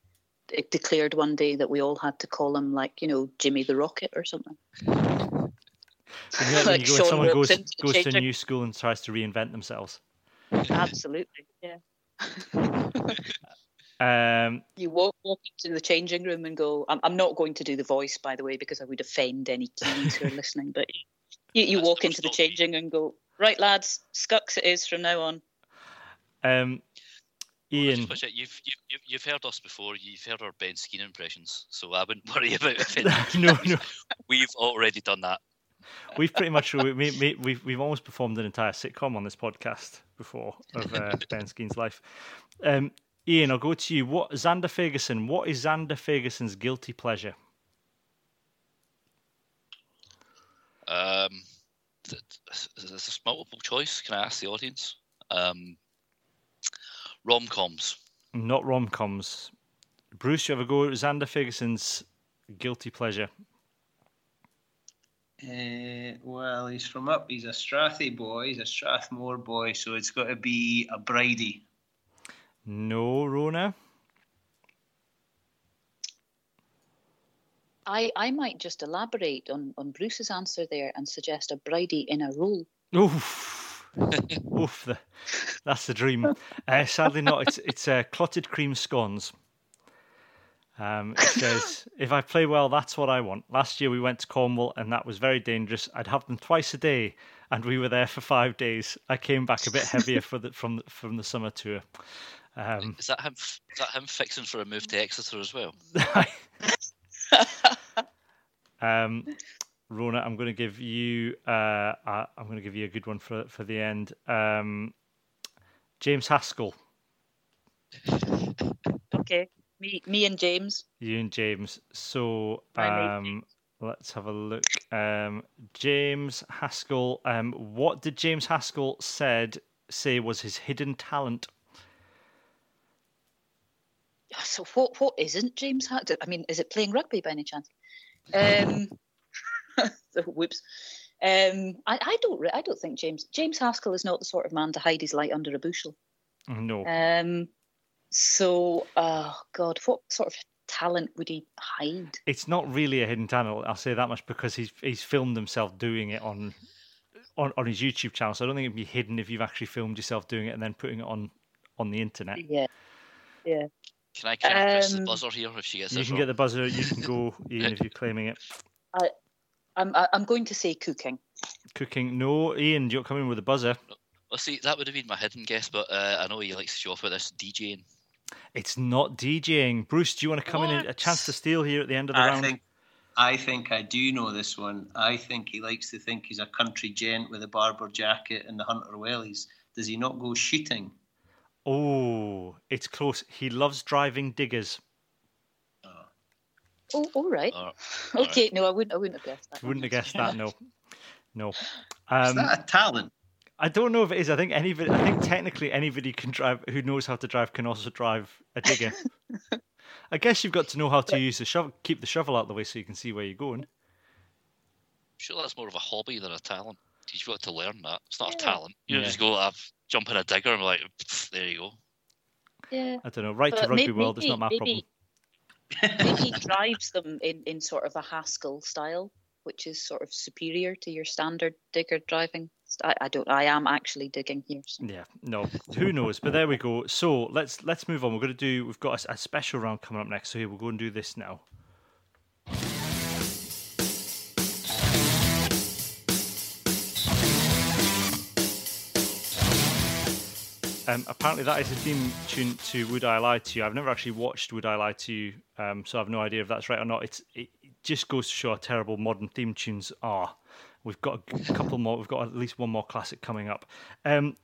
declared one day that we all had to call him like Jimmy the Rocket or something? Like when someone goes to a new school and tries to reinvent themselves. Absolutely, yeah. You walk into the changing room and go, I'm not going to do the voice, by the way, because I would offend any kids who are listening, but You walk into the changing and go, right, lads, Scucks it is from now on. Ian, you've heard us before. You've heard our Ben Skeen impressions, so I wouldn't worry about it. No. We've already done that. We've pretty much we've almost performed an entire sitcom on this podcast before of Ben Skeen's life. Ian, I'll go to you. Xander Ferguson? What is Xander Ferguson's guilty pleasure? This is multiple choice. Can I ask the audience? Rom-coms. Not rom-coms. Bruce, you have a go at Xander Ferguson's guilty pleasure? Well, he's from up. He's a Strathy boy. He's a Strathmore boy, so it's got to be a Bridie. No, Rona? I might just elaborate on Bruce's answer there and suggest a Bridie in a roll. Oof. Oof. That's the dream. Sadly not. It's clotted cream scones. It says, if I play well, that's what I want. Last year we went to Cornwall and that was very dangerous. I'd have them twice a day and we were there for 5 days. I came back a bit heavier from the summer tour. Is that him fixing for a move to Exeter as well? Rona, I'm going to give you a good one for the end. James Haskell. Okay, me and James. You and James. So let's have a look. James Haskell. What did James Haskell say was his hidden talent? So what isn't James Haskell? I mean, is it playing rugby by any chance? Whoops. I don't think James Haskell is not the sort of man to hide his light under a bushel. No. So, oh God, what sort of talent would he hide? It's not really a hidden talent. I'll say that much because he's filmed himself doing it on his YouTube channel. So I don't think it'd be hidden if you've actually filmed yourself doing it and then putting it on the internet. Yeah. Can I press the buzzer here if she gets it? You can get the buzzer. You can go, Ian, if you're claiming it. I'm going to say cooking. Cooking. No, Ian, you're coming with the buzzer. Well, see, that would have been my hidden guess, but I know he likes to show off with this DJing. It's not DJing. Bruce, do you want to come in? A chance to steal here at the end of the round? I think I do know this one. I think he likes to think he's a country gent with a barber jacket and the hunter wellies. Does he not go shooting? Oh, it's close. He loves driving diggers. Oh, all right. Okay, no, I wouldn't have guessed that. Wouldn't have guessed that, no. Is that a talent? I don't know if it is. I think technically anybody can drive. Who knows how to drive can also drive a digger. I guess you've got to know how to use the shovel. Keep the shovel out of the way so you can see where you're going. I'm sure that's more of a hobby than a talent. You've got to learn that. It's not a talent. You just go, jump in a digger and I'm like, there you go. Yeah. I don't know. Right, but to rugby world is not my problem. Maybe he drives them in sort of a Haskell style, which is sort of superior to your standard digger driving. I am actually digging here. So. Yeah, no, who knows? But there we go. So let's move on. We've got a special round coming up next. So here, we'll go and do this now. Apparently that is a theme tune to Would I Lie To You. I've never actually watched Would I Lie To You, so I have no idea if that's right or not. It just goes to show how terrible modern theme tunes are. We've got a couple more. We've got at least one more classic coming up.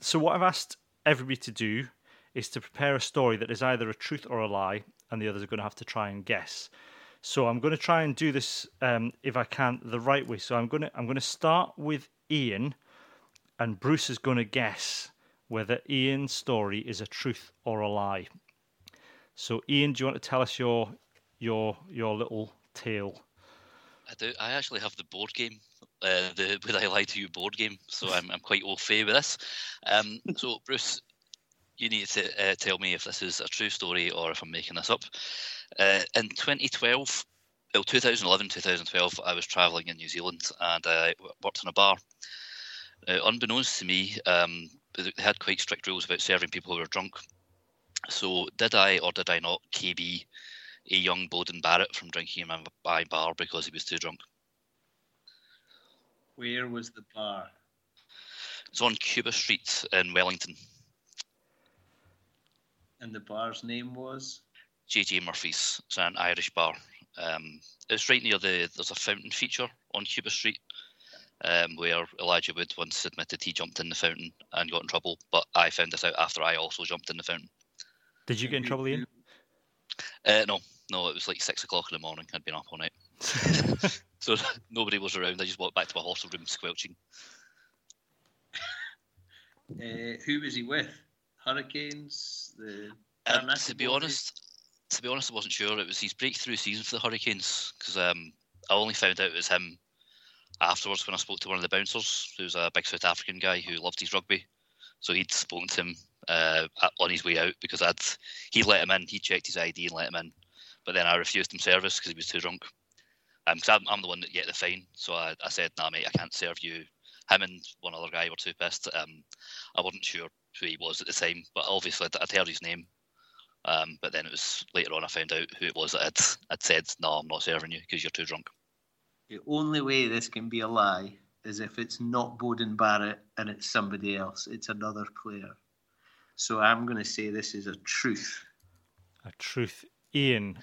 So what I've asked everybody to do is to prepare a story that is either a truth or a lie, and the others are going to have to try and guess. So I'm going to try and do this, if I can, the right way. So I'm going to start with Ian, and Bruce is going to guess whether Ian's story is a truth or a lie. So, Ian, do you want to tell us your little tale? I do. I actually have the board game, the Would I Lie To You board game, so I'm quite au fait with this. So, Bruce, you need to tell me if this is a true story or if I'm making this up. In 2012, I was travelling in New Zealand and I worked in a bar. Now, unbeknownst to me, they had quite strict rules about serving people who were drunk. So did I or did I not KB a young Beauden Barrett from drinking in my bar because he was too drunk? Where was the bar? It's on Cuba Street in Wellington. And the bar's name was? JJ Murphy's. It's an Irish bar. It's right near there's a fountain feature on Cuba Street where Elijah Wood once admitted he jumped in the fountain and got in trouble, but I found this out after I also jumped in the fountain. Did you get in trouble, Ian? No, it was like 6 o'clock in the morning. I'd been up all night. So nobody was around. I just walked back to my hostel room squelching. Who was he with? Hurricanes? To be honest, I wasn't sure. It was his breakthrough season for the Hurricanes, because I only found out it was him afterwards when I spoke to one of the bouncers, who's a big South African guy who loved his rugby. So he'd spoken to him on his way out, because he let him in. He checked his ID and let him in, but then I refused him service because he was too drunk. Because I'm the one that get the fine, so I said, "Nah, mate, I can't serve you." Him and one other guy were too pissed. I wasn't sure who he was at the time, but obviously I'd heard his name. But then it was later on I found out who it was that I'd said, "No, I'm not serving you because you're too drunk." The only way this can be a lie is if it's not Beauden Barrett and it's somebody else. It's another player. So I'm going to say this is a truth. A truth. Ian,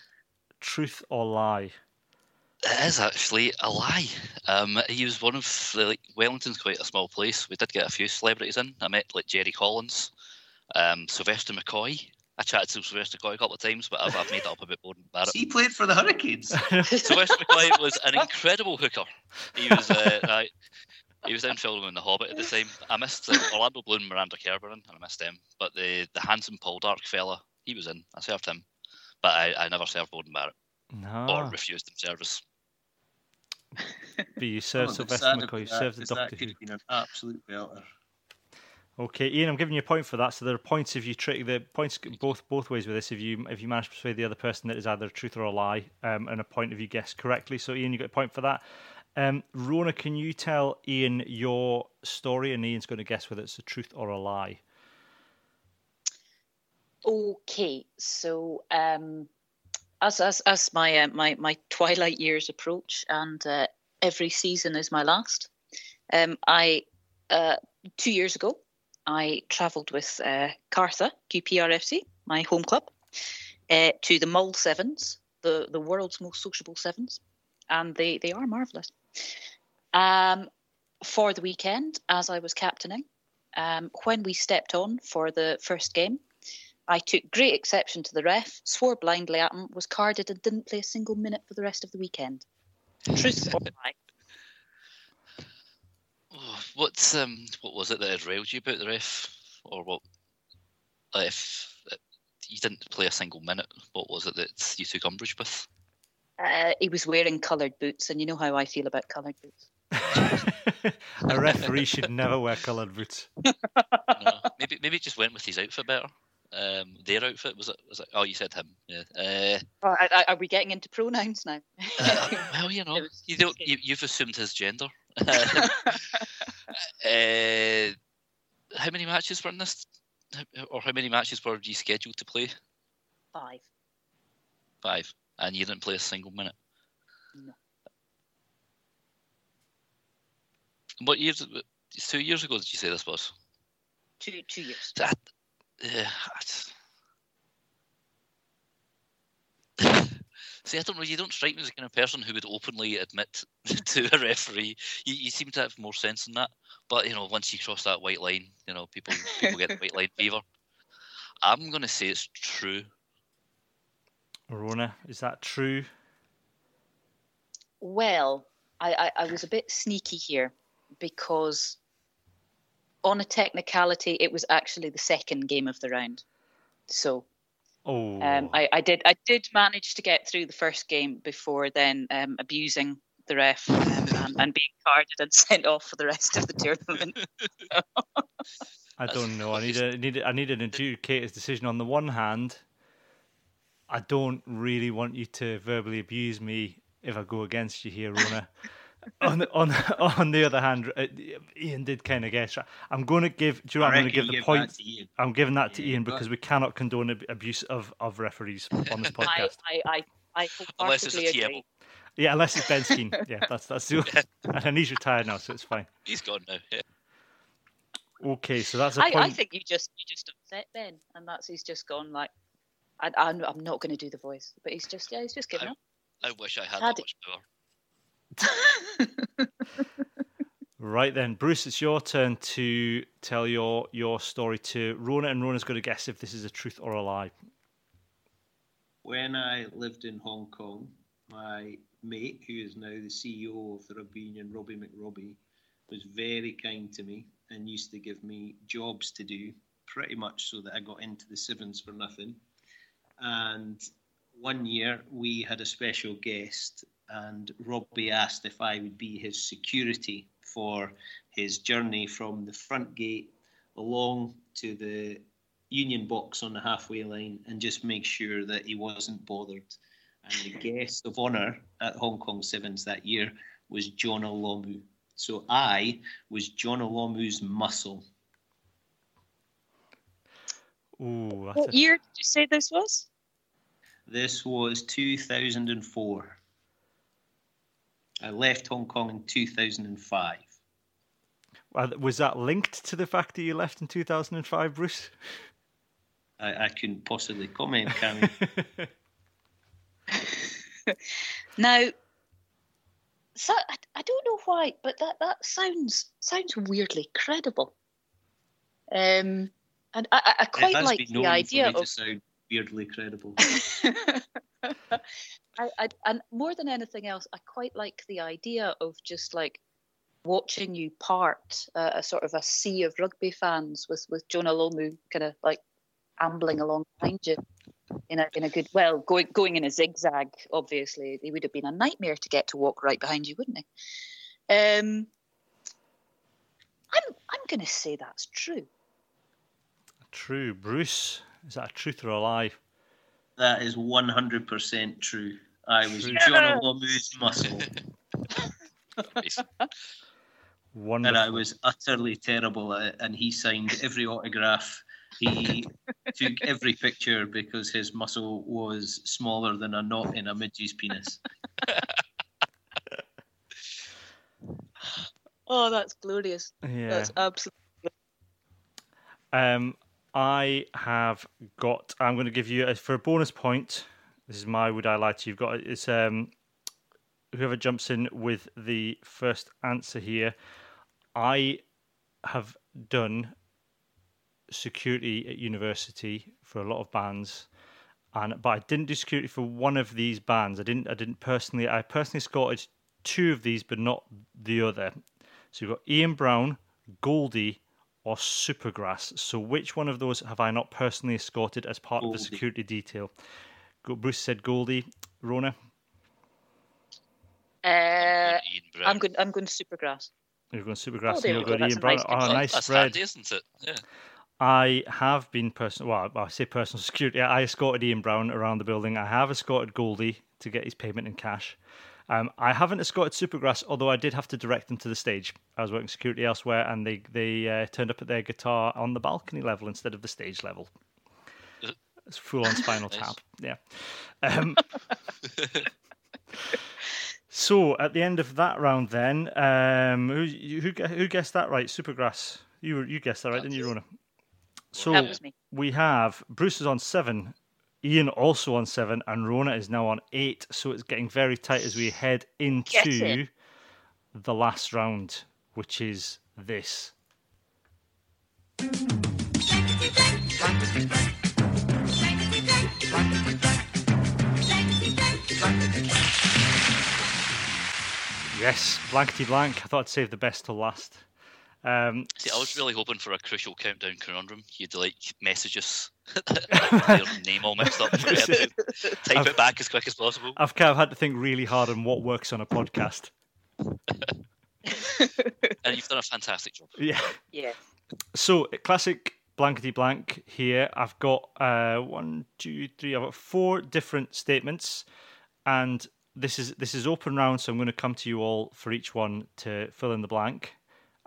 truth or lie? It is actually a lie. He was one of the, Wellington's quite a small place. We did get a few celebrities in. I met Jerry Collins, Sylvester McCoy. I chatted to Sylvester McCoy a couple of times, but I've made that up a bit more than that. He played for the Hurricanes. Sylvester McCoy was an incredible hooker. He was he was down filming The Hobbit at the time. I missed Orlando Bloom and Miranda Kerr and I missed them. But the handsome Paul Dark fella, he was in. I served him. But I never served Beauden Barrett. No. Or refused him service. But you served Sylvester McCoy, you served the Doctor Who. That could have been an absolute belter. Okay, Ian, I'm giving you a point for that. So there are points if you trick the points both ways with this. If you manage to persuade the other person that is either a truth or a lie, and a point if you guess correctly. So Ian, you got a point for that. Rona, can you tell Ian your story, and Ian's going to guess whether it's a truth or a lie? Okay, so as my twilight years approach, and every season is my last. 2 years ago, I travelled with Cartha, QPRFC, my home club, to the Mull Sevens, the world's most sociable sevens, and they are marvellous. For the weekend, as I was captaining, when we stepped on for the first game, I took great exception to the ref, swore blindly at him, was carded and didn't play a single minute for the rest of the weekend. Truth or lie? What was it that had railed you about the ref, or what? If you didn't play a single minute, what was it that you took umbrage with? He was wearing coloured boots, and you know how I feel about coloured boots. A referee should never wear coloured boots. No, maybe just went with his outfit better. Their outfit was it? Oh, you said him. Yeah. Are we getting into pronouns now? Well, you know, you've assumed his gender. How many matches were in this, or how many matches were you scheduled to play? Five, and you didn't play a single minute. No. What years? 2 years ago did you say this was? Two years. That. See, I don't know. You don't strike me as the kind of person who would openly admit to a referee. You seem to have more sense than that. But, you know, once you cross that white line, you know, people get the white line fever. I'm going to say it's true. Rona, is that true? Well, I was a bit sneaky here because on a technicality, it was actually the second game of the round. So... Oh. I did manage to get through the first game before then abusing the ref and being carded and sent off for the rest of the tournament. I don't know. I need an adjudicator's decision. On the one hand, I don't really want you to verbally abuse me if I go against you here, Rona. On the other hand, Ian did kind of guess. I'm going to give. Do you know? I'm going to give the point. I'm giving that to Ian because we cannot condone abuse of referees on this podcast. I unless it's a TM. Yeah, unless it's Ben Skeen. Yeah, that's the only. And he's retired now, so it's fine. He's gone now. Yeah. Okay, so that's a point. I think you just upset Ben, and that's he's just gone like, I'm not going to do the voice, but he's just giving up. I wish I had that much power. Right then, Bruce, it's your turn to tell your story to Rona, and Rona's going to guess if this is a truth or a lie. When I lived in Hong Kong, my mate, who is now the CEO of the rugby union, Robbie McRobbie, was very kind to me and used to give me jobs to do, pretty much so that I got into the Sevens for nothing. And one year we had a special guest, and Robbie asked if I would be his security for his journey from the front gate along to the union box on the halfway line and just make sure that he wasn't bothered. And the guest of honour at Hong Kong Sevens that year was Jonah Lomu. So I was Jonah Lomu's muscle. Ooh, what year did you say this was? This was 2004. I left Hong Kong in 2005. Was that linked to the fact that you left in 2005, Bruce? I couldn't possibly comment, can I? Now, so I don't know why, but that sounds weirdly credible. And I quite like the idea of sound weirdly credible. I and more than anything else, I quite like the idea of just like watching you part a sort of a sea of rugby fans with Jonah Lomu kind of like ambling along behind you in a good, well, going in a zigzag. Obviously, it would have been a nightmare to get to walk right behind you, wouldn't it? I'm going to say that's true. True, Bruce. Is that a truth or a lie? That is 100% true. I was Jonah Lomu's muscle. Wonderful. And I was utterly terrible at it, and he signed every autograph. He took every picture because his muscle was smaller than a knot in a midge's penis. Oh, that's glorious. Yeah. That's absolutely glorious. I'm going to give you, for a bonus point, this is my Would I Lie To You've got, it's whoever jumps in with the first answer here. I have done security at university for a lot of bands, but I didn't do security for one of these bands. I personally escorted two of these, but not the other. So you've got Ian Brown, Goldie, or Supergrass. So which one of those have I not personally escorted as part Goldie. Of the security detail? Bruce said Goldie. Rona? I'm going Supergrass. You're going Supergrass. Oh, and you're going Ian Brown. Oh, nice spread. That's handy, isn't it? Yeah. I have been I say personal security. I escorted Ian Brown around the building. I have escorted Goldie to get his payment in cash. I haven't escorted Supergrass, although I did have to direct them to the stage. I was working security elsewhere, and they turned up at their guitar on the balcony level instead of the stage level. It's full-on Spinal Tap. Yeah. So, at the end of that round then, who guessed that right? Supergrass. You guessed that right, didn't you, Rona? So, that was me. We have Bruce is on 7, Ian also on 7, and Rona is now on 8, so it's getting very tight as we head into the last round, which is this. Yes, blankety blank. I thought I'd save the best till last. See, I was really hoping for a crucial countdown conundrum. You'd like message us, your name all messed up, type it back as quick as possible. I've kind of had to think really hard on what works on a podcast. And you've done a fantastic job. Yeah. So, classic blankety blank here. I've got 1, 2, 3. I've got 4 different statements, and this is open round. So I'm going to come to you all for each one to fill in the blank,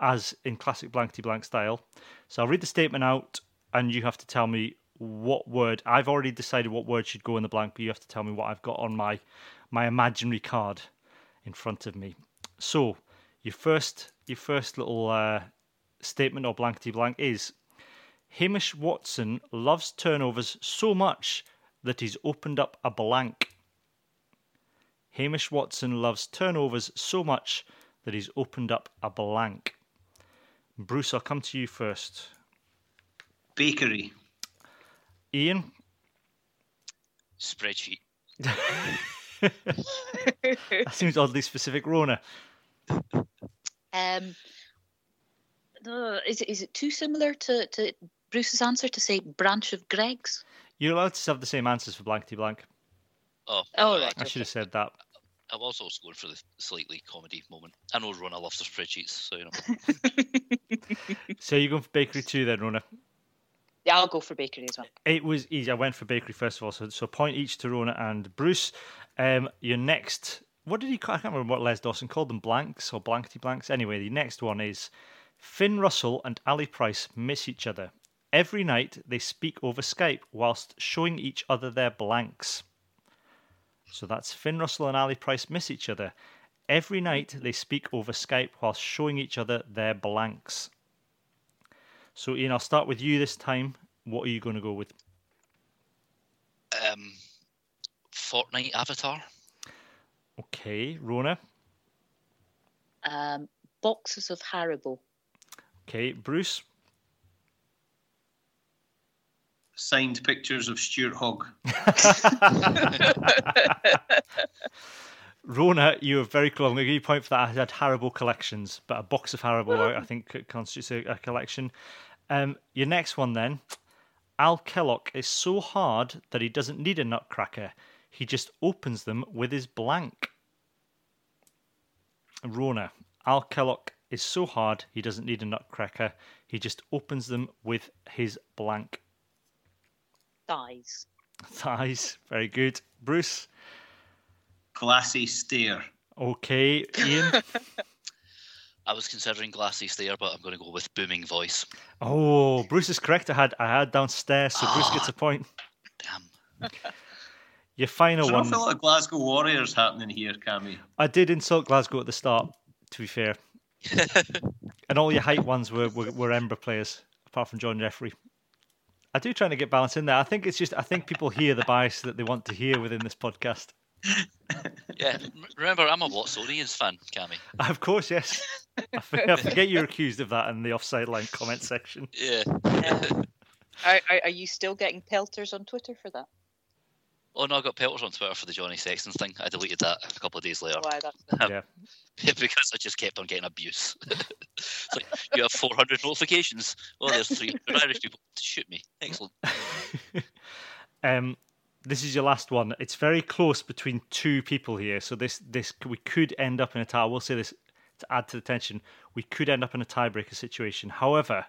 as in classic blankety blank style. So I'll read the statement out, and you have to tell me what word. I've already decided what word should go in the blank, but you have to tell me what I've got on my imaginary card. in front of me. So your first little statement or blankety blank is: Hamish Watson loves turnovers so much that he's opened up a blank. Hamish Watson loves turnovers so much that he's opened up a blank. Bruce, I'll come to you first. Bakery. Ian? Spreadsheet. That seems oddly specific. Rona? Is it too similar to Bruce's answer to say branch of Greg's? You're allowed to have the same answers for blankety blank. Oh, right. I should have said that. I was also going for the slightly comedy moment. I know Rona loves the spreadsheets, so you know. So you're going for bakery too then, Rona? Yeah, I'll go for bakery as well. It was easy. I went for bakery first of all, so point each to Rona and Bruce. Your next, what did he call? I can't remember what Les Dawson called them, blanks or blankety blanks. Anyway, the next one is: Finn Russell and Ali Price miss each other. Every night they speak over Skype whilst showing each other their blanks. So that's Finn Russell and Ali Price miss each other. Every night they speak over Skype whilst showing each other their blanks. So Ian, I'll start with you this time. What are you going to go with? Fortnite avatar. Okay, Rona? Boxes of Haribo. Okay, Bruce? Signed pictures of Stuart Hogg. Rona, you were very close. I'm going to give you a point for that. I had Haribo collections, but a box of Haribo, I think, constitutes a collection. Your next one, then. Al Kellock is so hard that he doesn't need a nutcracker. He just opens them with his blank. Rona, Al Kellock is so hard he doesn't need a nutcracker. He just opens them with his blank. Thighs. Very good. Bruce? Glassy stare. Okay. Ian? I was considering glassy stare, but I'm going to go with booming voice. Oh, Bruce is correct. I had downstairs, so Bruce gets a point. Damn. Your final one. There's an awful lot of Glasgow Warriors happening here, Cammy. I did insult Glasgow at the start, to be fair. And all your hype ones were Ember players, apart from John Jeffrey. I do try to get balance in there. I think people hear the bias that they want to hear within this podcast. Yeah, remember, I'm a Watsonians fan, Cammy. Of course, yes. I forget you're accused of that in the offside line comment section. Yeah. Are you still getting pelters on Twitter for that? Oh no, I got pelters on Twitter for the Johnny Sexton thing. I deleted that a couple of days later. Why? Yeah. Because I just kept on getting abuse. It's like, you have 400 notifications. Oh, there's 300 Irish people to shoot me. Excellent. This is your last one. It's very close between two people here, so this we could end up in a tie. I will say this to add to the tension. We could end up in a tiebreaker situation. However,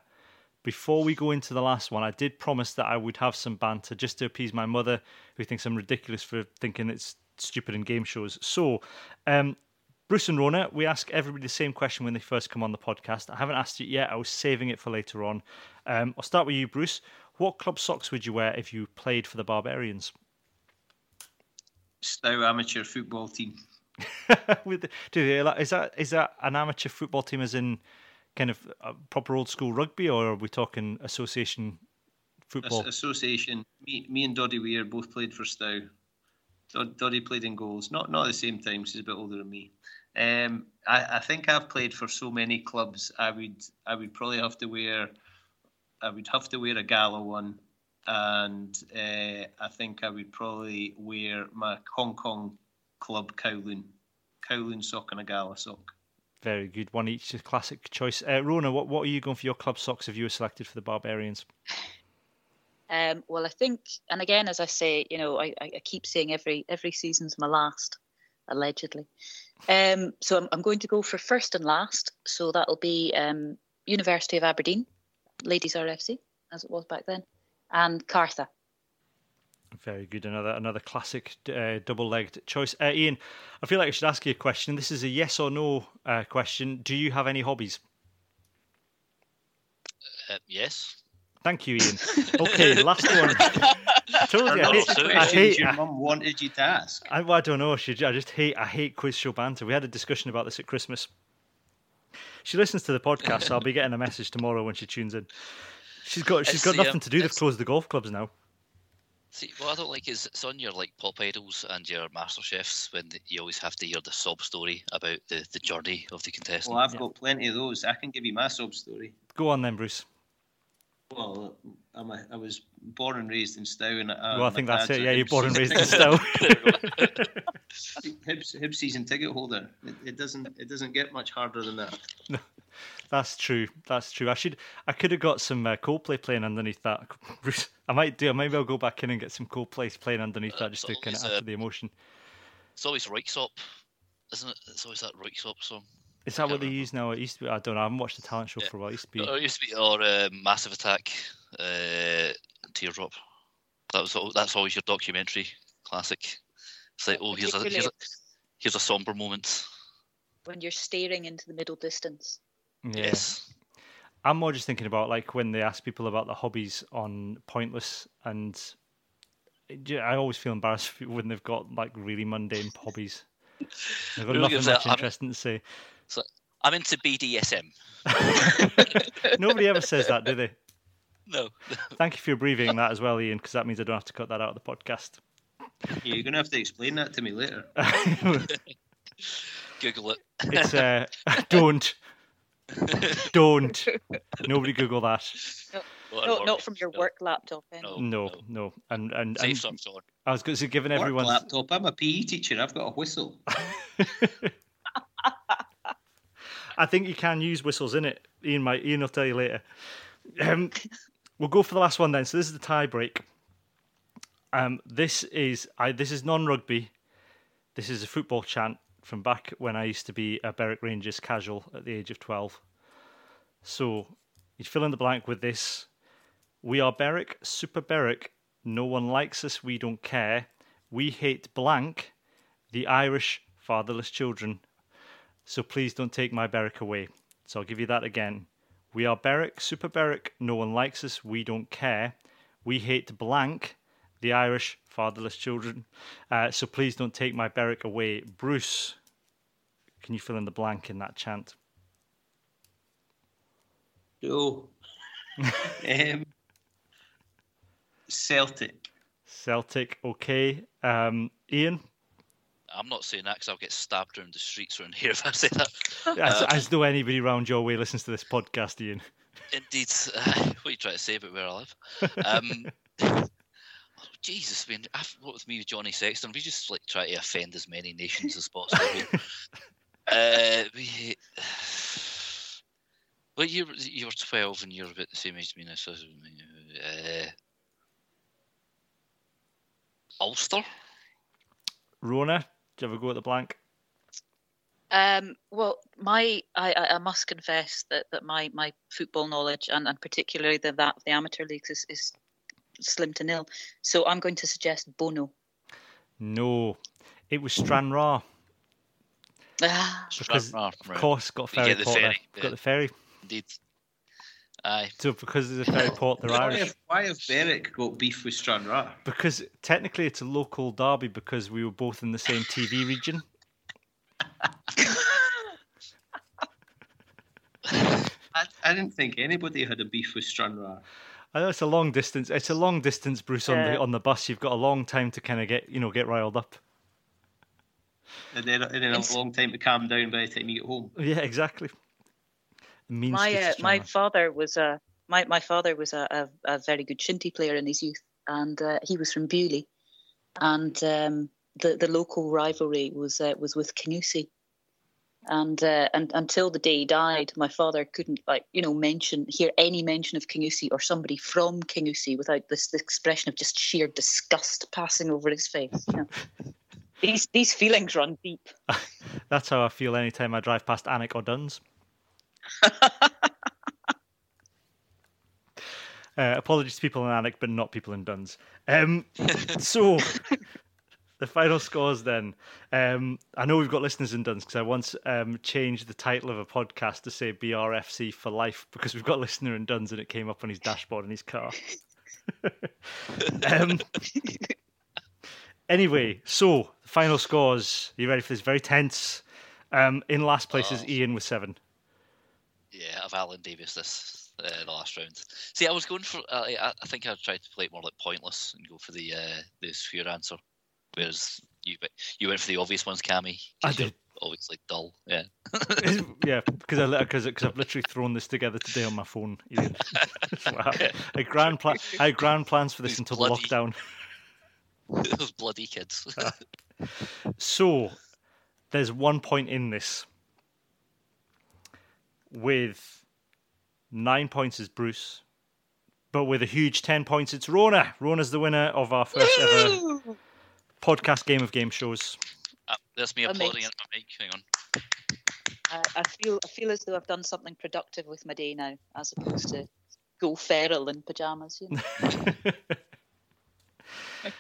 before we go into the last one, I did promise that I would have some banter just to appease my mother, who thinks I'm ridiculous for thinking it's stupid in game shows. So, Bruce and Rona, we ask everybody the same question when they first come on the podcast. I haven't asked it yet. I was saving it for later on. I'll start with you, Bruce. What club socks would you wear if you played for the Barbarians? Stowe amateur football team. Is that an amateur football team as in kind of proper old school rugby, or are we talking association football? Association. Me and Doddy Weir both played for Stowe. Doddy played in goals. Not at the same time. He's a bit older than me. I think I've played for so many clubs. I would probably have to wear. I would have to wear a gala one, and I think I would probably wear my Hong Kong club Kowloon sock and a gala sock. Very good. One each, a classic choice. Rona, what are you going for your club socks if you were selected for the Barbarians? Well, I think, and again, as I say, you know, I keep saying every season's my last, allegedly. So I'm going to go for first and last. So that'll be University of Aberdeen, Ladies RFC, as it was back then, and Cartha. Very good. Another classic double-legged choice. Ian, I feel like I should ask you a question. This is a yes or no question. Do you have any hobbies? Yes. Thank you, Ian. Okay, last one. I told you, I hate your mum wanted you to ask. I don't know. I hate quiz show banter. We had a discussion about this at Christmas. She listens to the podcast, so I'll be getting a message tomorrow when she tunes in. She's got nothing to do. They've closed the golf clubs now. See, what I don't like is it's on your like Pop Idols and your Master Chefs when you always have to hear the sob story about the journey of the contestant. Well, I've got plenty of those. I can give you my sob story. Go on then, Bruce. Well, I was born and raised in Stowe. I think that's it. Yeah, you're born and raised in Stowe. Hib season ticket holder. It doesn't get much harder than that. No, that's true. I could have got some Coldplay playing underneath that. Bruce, I might do. Maybe I'll go back in and get some Coldplay playing underneath that just to kind of add to the emotion. It's always Reichsop, isn't it? It's always that Reichsop song. Is that what they use now? It used to be, I don't know. I haven't watched the talent show for a while. It used to be Massive Attack, Teardrop. That's always your documentary classic. It's like, oh, here's a somber moment. When you're staring into the middle distance. Yeah. Yes. I'm more just thinking about like when they ask people about their hobbies on Pointless, and I always feel embarrassed when they've got like really mundane hobbies. They've got nothing much interesting to say. So, I'm into BDSM. Nobody ever says that, do they? No. Thank you for abbreviating that as well, Ian, because that means I don't have to cut that out of the podcast. Yeah, you're going to have to explain that to me later. Google it. It's don't. Nobody Google that. No, not from your work laptop. No. And save some sort. I was going to say, given everyone's laptop. I'm a PE teacher. I've got a whistle. I think you can use whistles in it. Ian will tell you later. We'll go for the last one then. So this is the tie break. This is non-rugby. This is a football chant from back when I used to be a Berwick Rangers casual at the age of 12. So you'd fill in the blank with this. We are Berwick, super Berwick. No one likes us, we don't care. We hate blank, the Irish fatherless children. So please don't take my Berwick away. So I'll give you that again. We are Berwick, super Berwick. No one likes us, we don't care. We hate blank, the Irish fatherless children. So please don't take my Berwick away. Bruce, can you fill in the blank in that chant? No. Celtic, okay. Ian? I'm not saying that because I'll get stabbed around the streets around here if I say that. As though anybody round your way listens to this podcast, Ian. Indeed. What are you trying to say about where I live? Oh, Jesus, I mean, I've worked with me with Johnny Sexton. We just like try to offend as many nations as possible. Well, you were 12 and you're about the same age as me now, so... Ulster? Rona, do you ever go at the blank? Well, I must confess that my football knowledge and particularly that of the amateur leagues is slim to nil. So I'm going to suggest Bono. No, it was Stranraer. Because of course, got ferry port. Got the ferry. Indeed. Aye. So because there's a ferry port, they're Irish. Why have Berwick got beef with Stranraer? Because technically it's a local derby because we were both in the same TV region. I didn't think anybody had a beef with Stranraer. I know it's a long distance. It's a long distance, Bruce. Yeah. On the bus, you've got a long time to kind of get riled up, and then a long time to calm down by the time you get home. Yeah, exactly. My father was a very good shinty player in his youth, and he was from Beaulieu, and the local rivalry was with Kingussie, and until the day he died, my father couldn't hear any mention of Kingussie or somebody from Kingussie without this expression of just sheer disgust passing over his face. You know? These feelings run deep. That's how I feel any time I drive past Annick or Duns. Apologies to people in Annick, but not people in Duns. So The final scores then. I know we've got listeners in Duns because I once changed the title of a podcast to say BRFC for life because we've got a listener in Duns and it came up on his dashboard in his car. Anyway, so the final scores. Are you ready for this? Very tense. In last place is Ian with 7. Yeah, I've Alan Davies this the last round. See, I was going for. I think I tried to play it more like pointless and go for the sphere answer. Whereas you went for the obvious ones, Cammy. I did. Obviously dull. Yeah. Yeah, because I've literally thrown this together today on my phone. Ian. I had grand plans for this until the lockdown. Those bloody kids. So there's 1 point in this. With 9 points is Bruce, but with a huge 10 points it's Rona. Rona's the winner of our first ever podcast game of game shows. That's me applauding at my mic. Hang on. I feel as though I've done something productive with my day now, as opposed to go feral in pajamas. You know?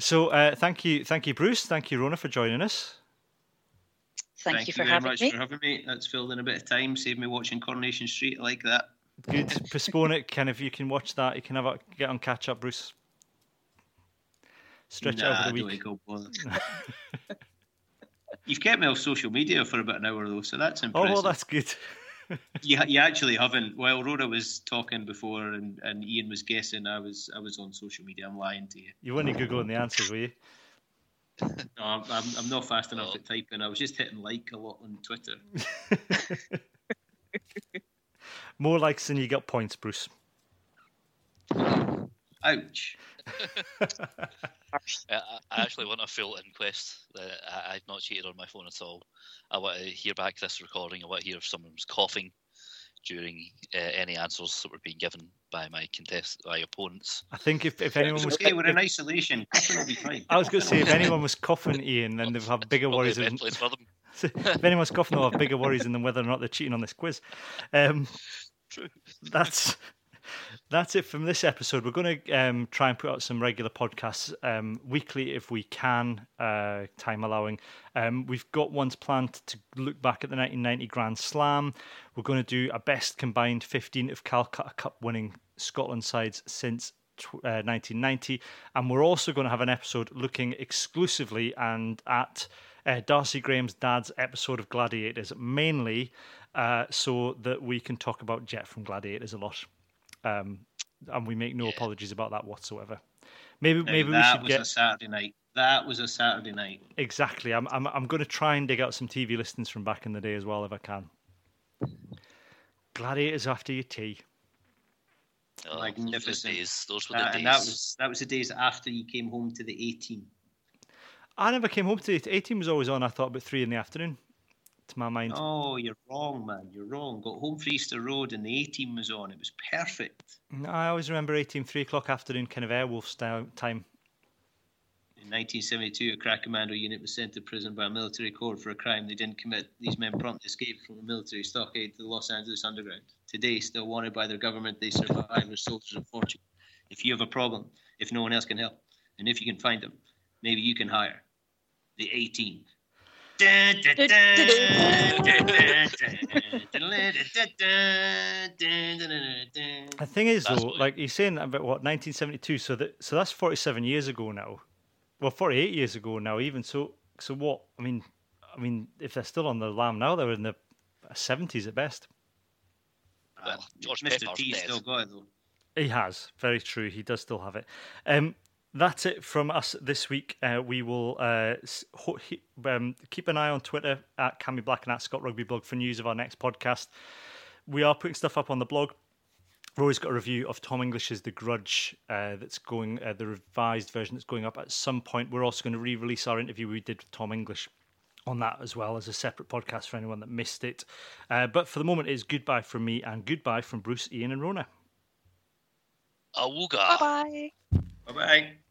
So thank you, Bruce. Thank you, Rona, for joining us. Thank you for having me. Thank you very much for having me. That's filled in a bit of time. Saved me watching Coronation Street. I like that. Good. Postpone it, Ken. If you can watch that, you can have a get on catch up, Bruce. Stretch it over the week. You've kept me off social media for about an hour though, so that's impressive. Oh, well, that's good. You actually haven't. While Rona was talking before and Ian was guessing, I was on social media. I'm lying to you. You weren't Googling the answers, were you? No, I'm not fast enough at typing. I was just hitting like a lot on Twitter. More likes than you got points, Bruce. Ouch. I actually want a full inquest. I've not cheated on my phone at all. I want to hear back this recording. I want to hear if someone was coughing during any answers that were being given by my opponents. I think if anyone was... we're in isolation. Coughing will be fine. I was going to say, if anyone was coughing, Ian, then they'll have bigger worries. If anyone's coughing, they'll have bigger worries than whether or not they're cheating on this quiz. True. That's it from this episode. We're going to try and put out some regular podcasts weekly if we can, time allowing. We've got ones planned to look back at the 1990 Grand Slam. We're going to do a best combined 15 of Calcutta Cup winning Scotland sides since 1990. And we're also going to have an episode looking exclusively and at Darcy Graham's dad's episode of Gladiators, mainly so that we can talk about Jet from Gladiators a lot. And we make no apologies about that whatsoever. Maybe we should get a Saturday night. That was a Saturday night. Exactly. I'm going to try and dig out some TV listings from back in the day as well if I can. Gladiators after your tea. Oh, magnificent. Those were the days. And that was the days after you came home to the A-team. I never came home to the A-team. Was always on. I thought about 3 in the afternoon. To my mind. Oh, you're wrong, man. You're wrong. Got home for Easter Road and the A-team was on. It was perfect. I always remember A-team 3 o'clock afternoon, kind of Airwolf style time. In 1972, a crack commando unit was sent to prison by a military court for a crime they didn't commit. These men promptly escaped from a military stockade to the Los Angeles underground. Today, still wanted by their government, they survive as soldiers of fortune. If you have a problem, if no one else can help, and if you can find them, maybe you can hire the A-team. The thing is, though, like he's saying about what 1972, so that's 47 years ago now, well, 48 years ago now. Even so what? I mean, if they're still on the lam now, they were in the 70s at best. Well, Mr. T's still got it though. He has, very true. He does still have it. That's it from us this week. We will keep an eye on Twitter at Cammy Black and at Scott Rugby Blog for news of our next podcast. We are putting stuff up on the blog. Rory's got a review of Tom English's The Grudge that's going, the revised version that's going up at some point. We're also going to re-release our interview we did with Tom English on that as well as a separate podcast for anyone that missed it. But for the moment, it's goodbye from me and goodbye from Bruce, Ian and Rona. Awooga. Bye-bye. Bye-bye.